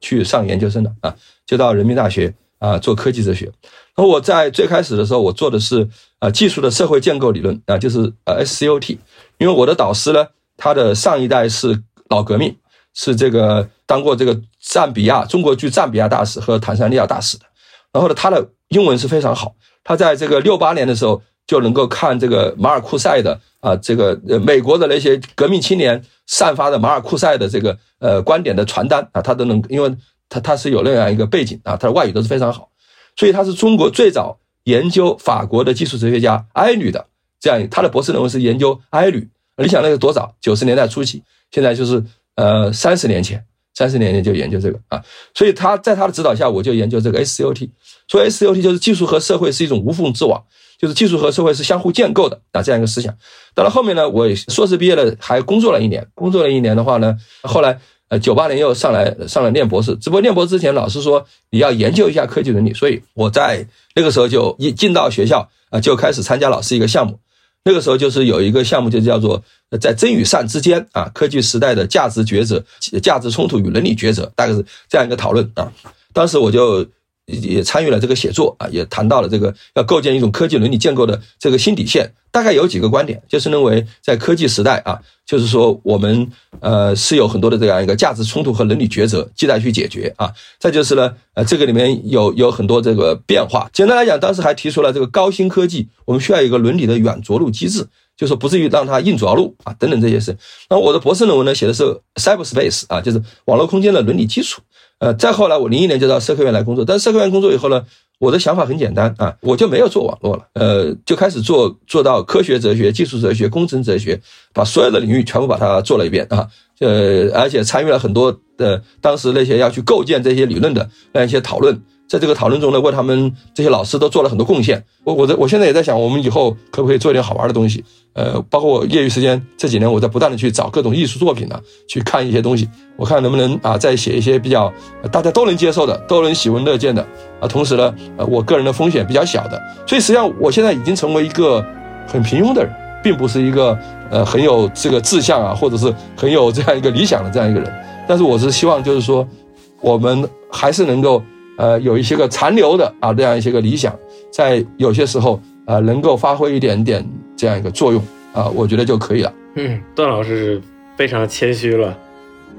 去上研究生的啊，就到人民大学啊做科技哲学。那我在最开始的时候，我做的是啊技术的社会建构理论啊，就是呃 S C O T。因为我的导师呢，他的上一代是老革命，是这个当过这个赞比亚中国驻赞比亚大使和坦桑尼亚大使的。然后呢，他的英文是非常好，他在这个六八年的时候，就能够看这个马尔库塞的啊，这个呃美国的那些革命青年散发的马尔库塞的这个呃观点的传单啊，他都能，因为他他是有那样一个背景啊，他的外语都是非常好，所以他是中国最早研究法国的技术哲学家埃吕的这样，他的博士论文是研究埃吕。你想那个多早？九十年代初期，现在就是呃三十年前，三十年前就研究这个啊，所以他在他的指导下，我就研究这个 S C O T。所以 S C O T 就是技术和社会是一种无缝之网。就是技术和社会是相互建构的啊，这样一个思想。当然后面呢，我硕士毕业了，还工作了一年。工作了一年的话呢，后来呃九八年又上来上来念博士。只不过念博士之前，老师说你要研究一下科技伦理，所以我在那个时候就一进到学校啊，就开始参加老师一个项目。那个时候就是有一个项目，就叫做在真与善之间啊，科技时代的价值抉择、价值冲突与伦理抉择，大概是这样一个讨论啊。当时我就也参与了这个写作啊，也谈到了这个要构建一种科技伦理建构的这个新底线，大概有几个观点，就是认为在科技时代啊，就是说我们呃是有很多的这样一个价值冲突和伦理抉择亟待去解决啊。再就是呢，呃这个里面有有很多这个变化。简单来讲，当时还提出了这个高新科技，我们需要一个伦理的软着陆机制，就是不至于让它硬着陆啊等等这些事。那我的博士论文呢，写的是 cyberspace 啊，就是网络空间的伦理基础。呃，再后来我零一年就到社科院来工作，但社科院工作以后呢，我的想法很简单啊，我就没有做网络了，呃，就开始做做到科学哲学、技术哲学、工程哲学，把所有的领域全部把它做了一遍啊，呃，而且参与了很多呃当时那些要去构建这些理论的那一些讨论，在这个讨论中呢，为他们这些老师都做了很多贡献。我我我现在也在想，我们以后可不可以做一点好玩的东西？呃，包括我业余时间这几年，我在不断的去找各种艺术作品啊，去看一些东西，我看能不能啊再写一些比较大家都能接受的、都能喜闻乐见的啊。同时呢，呃，我个人的风险比较小的，所以实际上我现在已经成为一个很平庸的人，并不是一个呃很有这个志向啊，或者是很有这样一个理想的这样一个人。但是我是希望就是说，我们还是能够。呃，有一些个残留的啊，这样一些个理想，在有些时候呃能够发挥一点点这样一个作用啊、呃，我觉得就可以了。嗯，段老师非常谦虚了，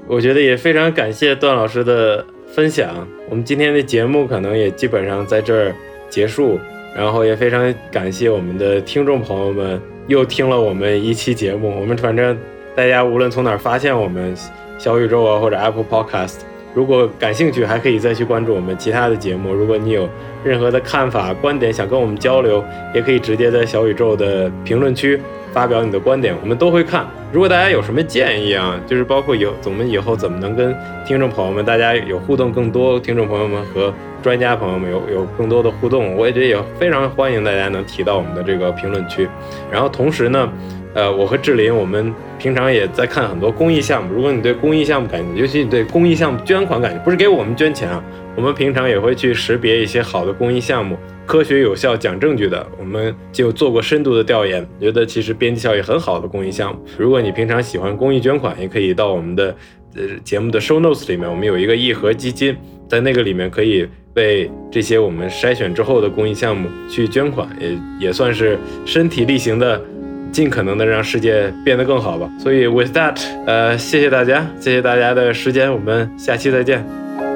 我觉得也非常感谢段老师的分享。我们今天的节目可能也基本上在这儿结束，然后也非常感谢我们的听众朋友们又听了我们一期节目。我们反正大家无论从哪儿发现我们小宇宙啊，或者 Apple Podcast。如果感兴趣还可以再去关注我们其他的节目，如果你有任何的看法观点想跟我们交流，也可以直接在小宇宙的评论区发表你的观点，我们都会看。如果大家有什么建议啊，就是包括有我们以后怎么能跟听众朋友们大家有互动更多，听众朋友们和专家朋友们有有更多的互动，我也觉得也非常欢迎大家能提到我们的这个评论区。然后同时呢，呃，我和志林，我们平常也在看很多公益项目。如果你对公益项目感兴趣，尤其你对公益项目捐款感兴趣，不是给我们捐钱啊，我们平常也会去识别一些好的公益项目，科学有效、讲证据的，我们就做过深度的调研，觉得其实边际效益很好的公益项目。如果你平常喜欢公益捐款，也可以到我们的呃节目的 show notes 里面，我们有一个义和基金，在那个里面可以。为这些我们筛选之后的公益项目去捐款，也也算是身体力行的尽可能的让世界变得更好吧。所以 with that 呃，谢谢大家，谢谢大家的时间，我们下期再见。